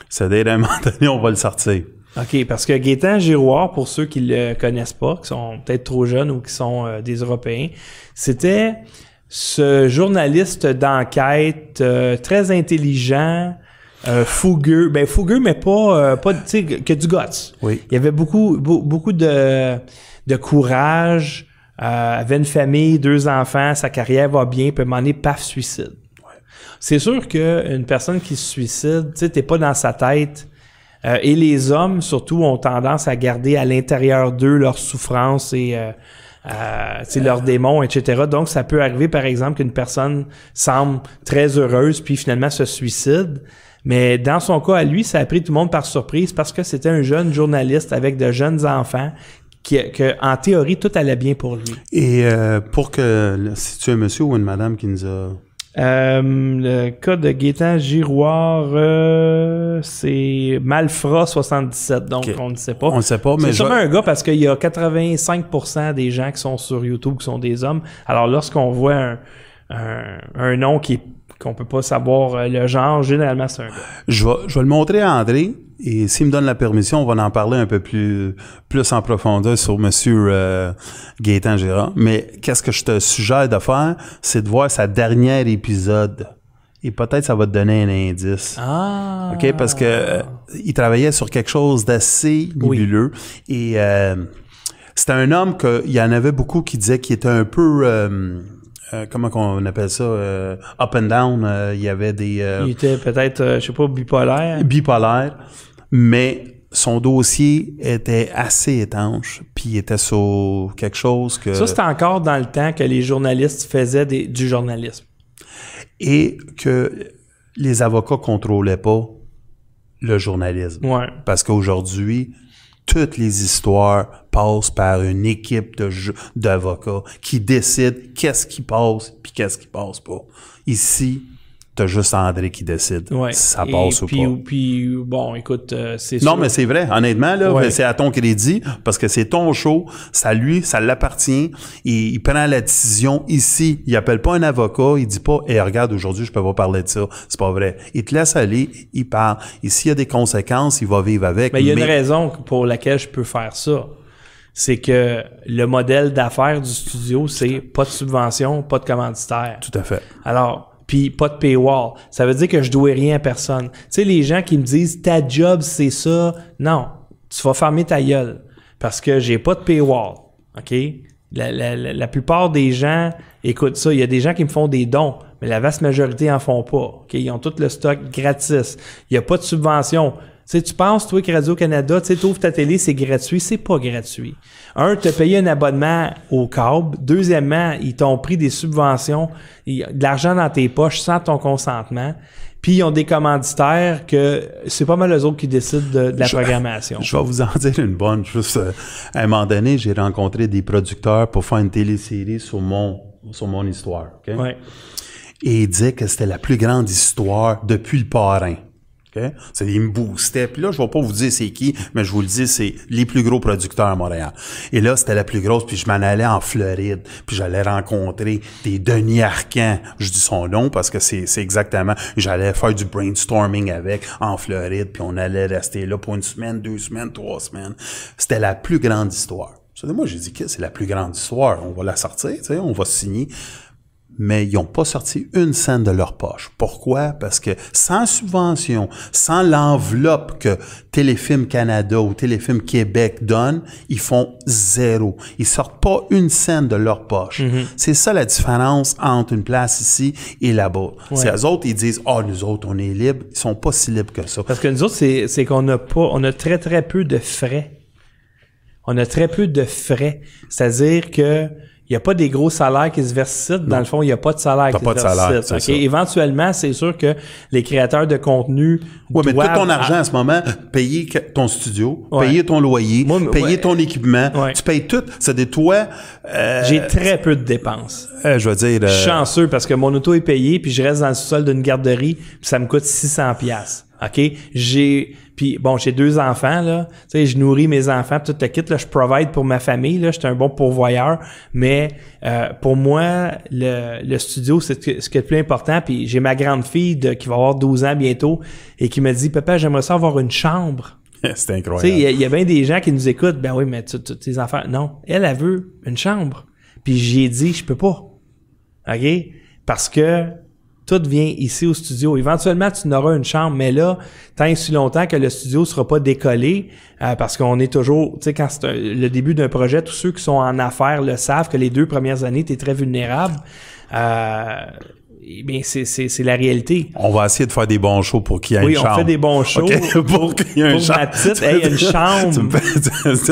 C'est-à-dire, à un moment donné, on va le sortir. OK, parce que Gaétan Girouard, pour ceux qui le connaissent pas, qui sont peut-être trop jeunes ou qui sont euh, des Européens, c'était ce journaliste d'enquête euh, très intelligent, Euh, fougueux, ben fougueux mais pas, euh, pas tu sais, que du guts. Oui. Il y avait beaucoup, be- beaucoup de, de courage, euh, avait une famille, deux enfants, sa carrière va bien, peut m'en aller, paf, suicide. Ouais. C'est sûr qu'une personne qui se suicide, tu sais, t'es pas dans sa tête. Euh, et les hommes, surtout, ont tendance à garder à l'intérieur d'eux leur souffrance et euh, euh, euh... leurs démons, et cetera. Donc, ça peut arriver, par exemple, qu'une personne semble très heureuse puis finalement se suicide. Mais dans son cas, à lui, ça a pris tout le monde par surprise parce que c'était un jeune journaliste avec de jeunes enfants qui, que, en théorie, tout allait bien pour lui. Et euh, pour que... C'est-tu un monsieur ou une madame qui nous a... Euh, le cas de Gaétan Girouard, euh, c'est Malfra soixante-dix-sept, donc okay. On ne sait pas. On ne sait pas, mais c'est sûrement je... un gars parce qu'il y a quatre-vingt-cinq pour cent des gens qui sont sur YouTube qui sont des hommes. Alors lorsqu'on voit un, un, un nom qui qu'on peut pas savoir le genre, généralement c'est un gars. Je vais, je vais le montrer à André. Et s'il me donne la permission, on va en parler un peu plus, plus en profondeur sur M. Euh, Gaétan Girouard. Mais qu'est-ce que je te suggère de faire, c'est de voir sa dernière épisode. Et peut-être ça va te donner un indice. Ah! OK? Parce que euh, il travaillait sur quelque chose d'assez nébuleux. Oui. Et euh, c'était un homme qu'il y en avait beaucoup qui disaient qu'il était un peu... Euh, Euh, comment qu'on appelle ça? Euh, up and down. Euh, il y avait des... Euh, il était peut-être, euh, je sais pas, bipolaire. Bipolaire. Mais son dossier était assez étanche. Puis il était sur quelque chose que... Ça, c'était encore dans le temps que les journalistes faisaient des, du journalisme. Et que les avocats contrôlaient pas le journalisme. Ouais. Parce qu'aujourd'hui... Toutes les histoires passent par une équipe de d'avocats qui décide qu'est-ce qui passe puis qu'est-ce qui passe pas. Ici, t'as juste André qui décide ouais. si ça passe et ou puis, pas. Puis, bon, écoute, euh, c'est Non, sûr. mais c'est vrai. Honnêtement, là, ouais. c'est à ton crédit parce que c'est ton show, ça lui, ça l'appartient. Il, il prend la décision ici. Il appelle pas un avocat, il dit pas hey, « Eh, regarde, aujourd'hui, je peux pas parler de ça. » C'est pas vrai. Il te laisse aller, il parle. Et s'il y a des conséquences, il va vivre avec. Mais il y a mais... une raison pour laquelle je peux faire ça. C'est que le modèle d'affaires du studio, c'est pas de subvention, pas de commanditaire. Tout à fait. Alors... puis pas de paywall. Ça veut dire que je dois rien à personne. Tu sais, les gens qui me disent « ta job, c'est ça », non, tu vas fermer ta gueule parce que j'ai pas de paywall, OK? La, la, la, la plupart des gens, écoute ça, il y a des gens qui me font des dons, mais la vaste majorité en font pas, OK? Ils ont tout le stock gratis. Il n'y a pas de subvention. Tu sais, tu penses, toi, que Radio-Canada, tu sais, tu ouvres ta télé, c'est gratuit. C'est pas gratuit. Un, tu as payé un abonnement au câble. Deuxièmement, ils t'ont pris des subventions, ils, de l'argent dans tes poches sans ton consentement. Puis, ils ont des commanditaires que c'est pas mal eux autres qui décident de, de la je, programmation. Je vais vous en dire une bonne. Juste, euh, à un moment donné, j'ai rencontré des producteurs pour faire une télésérie sur mon, sur mon histoire. Okay? Ouais. Et ils disaient que c'était la plus grande histoire depuis Le Parrain. Okay? Il me boostait. Puis là, je ne vais pas vous dire c'est qui, mais je vous le dis, c'est les plus gros producteurs à Montréal. Et là, c'était la plus grosse, puis je m'en allais en Floride, puis j'allais rencontrer des Denis Arcand. Je dis son nom parce que c'est exactement... J'allais faire du brainstorming avec en Floride, puis on allait rester là pour une semaine, deux semaines, trois semaines. C'était la plus grande histoire. Moi, j'ai dit que c'est la plus grande histoire. On va la sortir, tu sais, on va signer. Mais ils n'ont pas sorti une scène de leur poche. Pourquoi? Parce que sans subvention, sans l'enveloppe que Téléfilm Canada ou Téléfilm Québec donne, ils font zéro. Ils sortent pas une scène de leur poche. Mm-hmm. C'est ça la différence entre une place ici et là-bas. Ouais. C'est eux autres, ils disent « Ah, oh, nous autres, on est libres. » Ils sont pas si libres que ça. Parce que nous autres, c'est qu'on a pas, on a très, très peu de frais. On a très peu de frais. C'est-à-dire que il n'y a pas des gros salaires qui se versent ici. Dans non. le fond, il n'y a pas de salaire qui pas se versent ici. Okay? Éventuellement, c'est sûr que les créateurs de contenu Oui, mais tout ton argent à... en ce moment, payer ton studio, ouais. payer ton loyer, Moi, payer ouais. ton équipement, ouais. tu payes tout. C'est des toits... Euh, J'ai très peu de dépenses. Euh, je veux dire... Euh... Je suis chanceux parce que mon auto est payé puis je reste dans le sous-sol d'une garderie puis ça me coûte six cents piastres. OK? J'ai... Puis bon, j'ai deux enfants, là. Tu sais, je nourris mes enfants, tout le kit, là, je provide pour ma famille, là. J'étais un bon pourvoyeur. Mais euh, pour moi, le, le studio, c'est ce qui est le plus important. Puis j'ai ma grande fille de, qui va avoir douze ans bientôt et qui me dit « Papa, j'aimerais ça avoir une chambre. » C'est incroyable. Tu sais, il y, y a bien des gens qui nous écoutent. Ben oui, mais tes enfants... Non, elle, elle veut une chambre. Puis j'ai dit « Je peux pas. » OK? Parce que... tout vient ici au studio. Éventuellement, tu n'auras une chambre, mais là, tant et si longtemps que le studio ne sera pas décollé, euh, parce qu'on est toujours, tu sais, quand c'est le début d'un projet, tous ceux qui sont en affaires le savent que les deux premières années, tu es très vulnérable. Euh, Eh bien, c'est, c'est, c'est la réalité. On va essayer de faire des bons shows pour qu'il y ait oui, une chambre. Oui, on fait des bons shows okay. pour, pour qu'il y ait une chambre. Ma petite ait une chambre,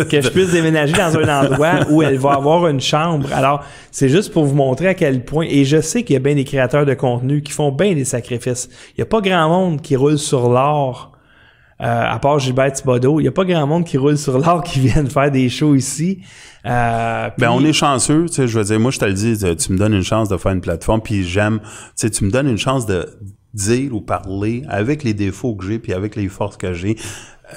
que je puisse déménager dans un endroit où elle va avoir une chambre. Alors, c'est juste pour vous montrer à quel point, et je sais qu'il y a bien des créateurs de contenu qui font bien des sacrifices. Il n'y a pas grand monde qui roule sur l'or, euh, à part Gilbert Thibodeau. Il n'y a pas grand monde qui roule sur l'or qui viennent faire des shows ici. Euh, ben on est chanceux, tu sais, je veux dire, moi je te le dis, tu me donnes une chance de faire une plateforme, puis j'aime, tu sais, tu me donnes une chance de dire ou parler avec les défauts que j'ai, puis avec les forces que j'ai,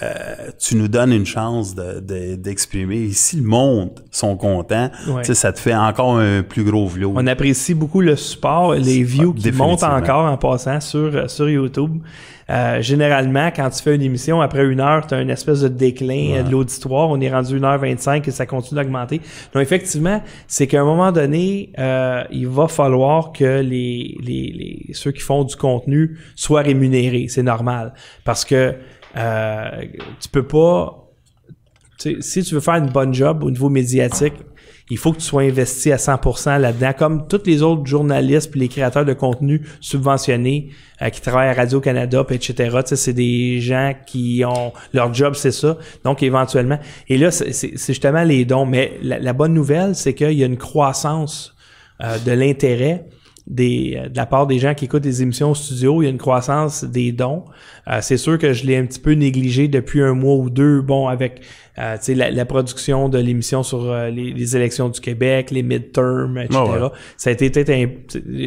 euh, tu nous donnes une chance de, de, d'exprimer, et si le monde sont contents, ouais. tu sais, ça te fait encore un plus gros vlog. On apprécie beaucoup le support, les c'est views pas, qui montent encore en passant sur, sur YouTube. Euh, généralement, quand tu fais une émission, après une heure, tu as une espèce de déclin ouais. de l'auditoire. On est rendu une heure vingt-cinq et ça continue d'augmenter. Donc, effectivement, c'est qu'à un moment donné, euh, il va falloir que les, les, les ceux qui font du contenu soient rémunérés. C'est normal. Parce que euh, tu peux pas... Si tu veux faire une bonne job au niveau médiatique, il faut que tu sois investi à cent pour cent là-dedans, comme tous les autres journalistes et les créateurs de contenu subventionnés euh, qui travaillent à Radio-Canada, et cetera. C'est des gens qui ont... Leur job, c'est ça. Donc, éventuellement... Et là, c'est, c'est, c'est justement les dons. Mais la, la bonne nouvelle, c'est qu'il y a une croissance euh, de l'intérêt des, euh, de la part des gens qui écoutent des émissions au studio. Il y a une croissance des dons. Euh, c'est sûr que je l'ai un petit peu négligé depuis un mois ou deux. Bon, avec... Euh, la, la production de l'émission sur euh, les, les élections du Québec, les midterms, et cetera. Oh ouais. Ça a été peut-être un...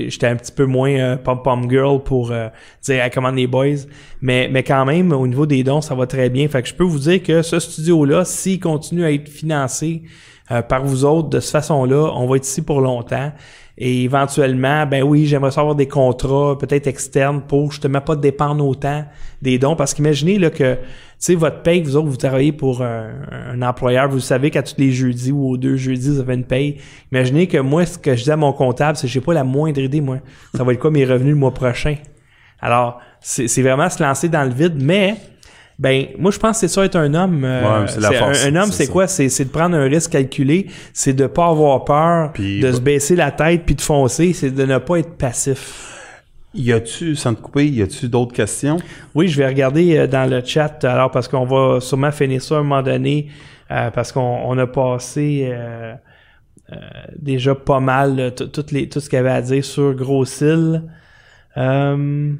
J'étais un petit peu moins euh, pom-pom girl pour euh, dire « I command les boys ». Mais mais quand même, au niveau des dons, ça va très bien. Fait que je peux vous dire que ce studio-là, s'il continue à être financé euh, par vous autres de cette façon-là, on va être ici pour longtemps. Et éventuellement, ben oui, j'aimerais savoir des contrats peut-être externes pour justement pas dépendre autant des dons. Parce qu'imaginez là que... Tu sais, votre paye, vous autres, vous travaillez pour un, un employeur, vous savez qu'à tous les jeudis ou aux deux jeudis, vous avez une paye. Imaginez que moi, ce que je dis à mon comptable, c'est que j'ai pas la moindre idée, moi. Ça va être quoi mes revenus le mois prochain? Alors, c'est, c'est vraiment se lancer dans le vide, mais, ben, moi, je pense que c'est ça être un homme. Euh, ouais, c'est la c'est, force, un, un homme, c'est, c'est quoi? C'est, c'est de prendre un risque calculé, c'est de pas avoir peur, puis, de bah... se baisser la tête puis de foncer, c'est de ne pas être passif. Y a-tu, sans te couper, y a-tu d'autres questions? Oui, je vais regarder euh, dans le chat, alors parce qu'on va sûrement finir ça à un moment donné, euh, parce qu'on on a passé euh, euh, déjà pas mal tout les tout ce qu'il y avait à dire sur Grosse Île. Euh...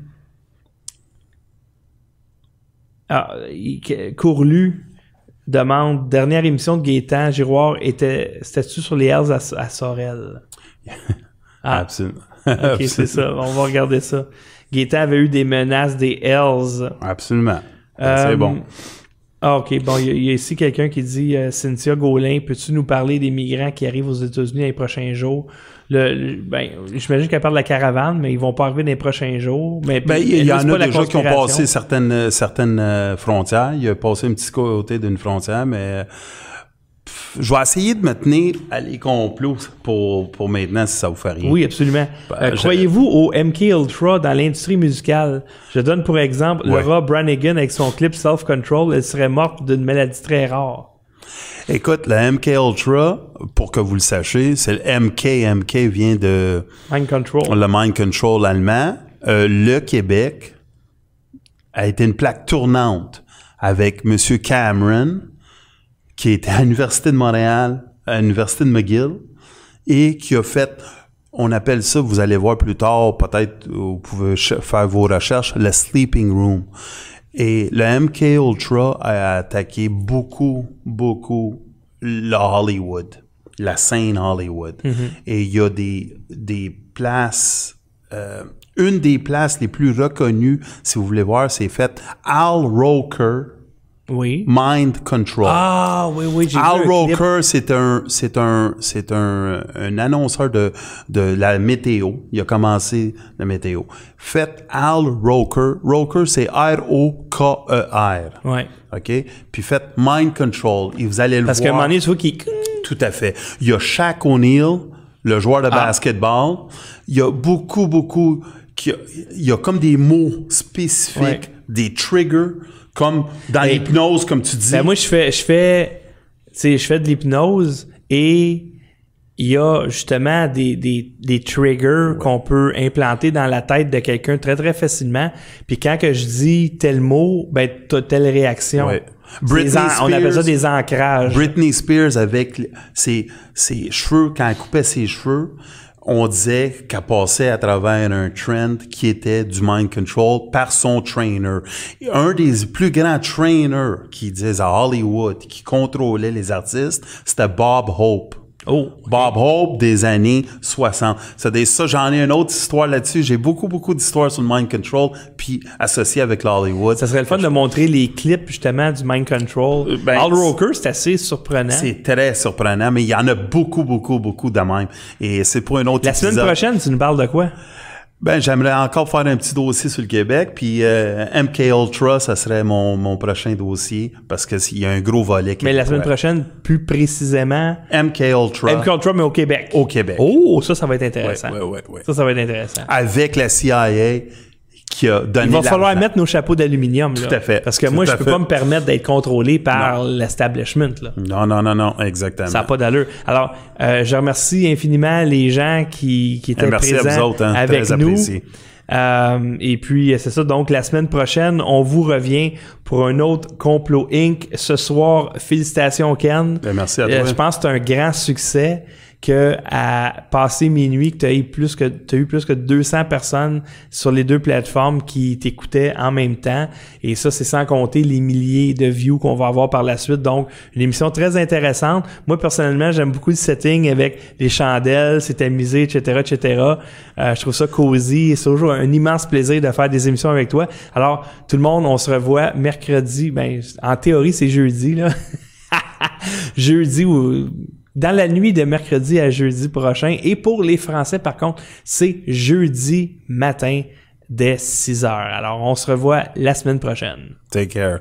Ah, Courlu demande, dernière émission de Gaétan Girouard, était statut sur les airs à, à Sorel. Ah. Absolument. OK, c'est ça. On va regarder ça. Gaétan avait eu des menaces des Hells. Absolument. Euh, c'est bon. Ah, OK. Bon, il y, y a ici quelqu'un qui dit euh, « Cynthia Gaulin, peux-tu nous parler des migrants qui arrivent aux États-Unis dans les prochains jours? » Le, le, ben, j'imagine qu'elle parle de la caravane, mais ils vont pas arriver dans les prochains jours. Mais ben, il y, y en a déjà qui ont passé certaines, certaines frontières. Il a passé un petit côté d'une frontière, mais... Je vais essayer de me tenir à les complots pour, pour maintenant, si ça vous fait rien. Oui, absolument. Ben, euh, je... Croyez-vous au M K Ultra dans l'industrie musicale? Je donne pour exemple ouais. Laura Branigan avec son clip Self-Control. Elle serait morte d'une maladie très rare. Écoute, la M K Ultra, pour que vous le sachiez, c'est le M K. M K vient de... Mind Control. Le Mind Control allemand. Euh, le Québec a été une plaque tournante avec M. Cameron, qui était à l'Université de Montréal, à l'Université de McGill, et qui a fait, on appelle ça, vous allez voir plus tard, peut-être vous pouvez faire vos recherches, le Sleeping Room. Et le M K Ultra a attaqué beaucoup, beaucoup le Hollywood, la scène Hollywood. Mm-hmm. Et il y a des, des places... Euh, une des places les plus reconnues, si vous voulez voir, c'est faite Al Roker, oui. Mind Control. Ah oui, oui, j'ai Al vu Roker, c'est un c'est un c'est un, un annonceur de, de la météo. Il a commencé la météo. Faites Al Roker. Roker, c'est R O K E R. Ouais. OK? Puis faites Mind Control. Et vous allez le Parce voir. Parce qu'à un moment donné, c'est vous qui... Tout à fait. Il y a Shaq O'Neal, le joueur de ah. basketball. Il y a beaucoup, beaucoup... Qui, il y a comme des mots spécifiques, ouais. des triggers... Comme dans ben, l'hypnose, comme tu dis. Ben moi, je fais, je fais, tu sais, je fais de l'hypnose et il y a justement des, des, des triggers ouais. qu'on peut implanter dans la tête de quelqu'un très, très facilement. Puis quand que je dis tel mot, ben t'as telle réaction. Ouais. Britney en, Spears, on appelle ça des ancrages. Britney Spears avec ses, ses cheveux, quand elle coupait ses cheveux, on disait qu'elle passait à travers un trend qui était du mind control par son trainer. Un des plus grands trainers qui disait à Hollywood, qui contrôlait les artistes, c'était Bob Hope. Oh, okay. Bob Hope des années soixante. C'est ça, j'en ai une autre histoire là-dessus. J'ai beaucoup, beaucoup d'histoires sur le mind control, puis associé avec l'Hollywood. Ça serait le fun de montrer les clips, justement, du mind control. Euh, ben, Al Roker, c'est assez surprenant. C'est très surprenant, mais il y en a beaucoup, beaucoup, beaucoup de même. Et c'est pour une autre épisode. La semaine prochaine, tu nous parles de quoi? Ben, j'aimerais encore faire un petit dossier sur le Québec, puis euh, M K Ultra, ça serait mon, mon prochain dossier, parce qu'il y a un gros volet. Qui mais la semaine prochaine, plus précisément... M K Ultra. M K Ultra, mais au Québec. Au Québec. Oh, ça, ça va être intéressant. Oui, oui, oui. Ouais. Ça, ça va être intéressant. Avec la C I A qui a donné... Il va falloir mettre nos chapeaux d'aluminium. Tout là, à fait. Parce que moi, je ne peux fait. pas me permettre d'être contrôlé par l'establishment. Non, non, non, non, exactement. Ça n'a pas d'allure. Alors, euh, je remercie infiniment les gens qui, qui étaient Merci présents à vous autres, hein, avec très nous. Apprécié. Euh, et puis, c'est ça. Donc, la semaine prochaine, on vous revient pour un autre Complot incorporé. Ce soir, félicitations, Ken. Bien, merci à toi. Euh, je pense que c'est un grand succès que à passer minuit, que tu as eu plus que tu as eu plus que deux cents personnes sur les deux plateformes qui t'écoutaient en même temps. Et ça, c'est sans compter les milliers de views qu'on va avoir par la suite. Donc, une émission très intéressante. Moi, personnellement, j'aime beaucoup le setting avec les chandelles, c'est amusé, et cetera, et cetera. Euh, je trouve ça cosy et c'est toujours un immense plaisir de faire des émissions avec toi. Alors, tout le monde, on se revoit mercredi. Ben, en théorie, c'est jeudi, là. Jeudi ou... Dans la nuit de mercredi à jeudi prochain. Et pour les Français, par contre, c'est jeudi matin dès six heures. Alors, on se revoit la semaine prochaine. Take care.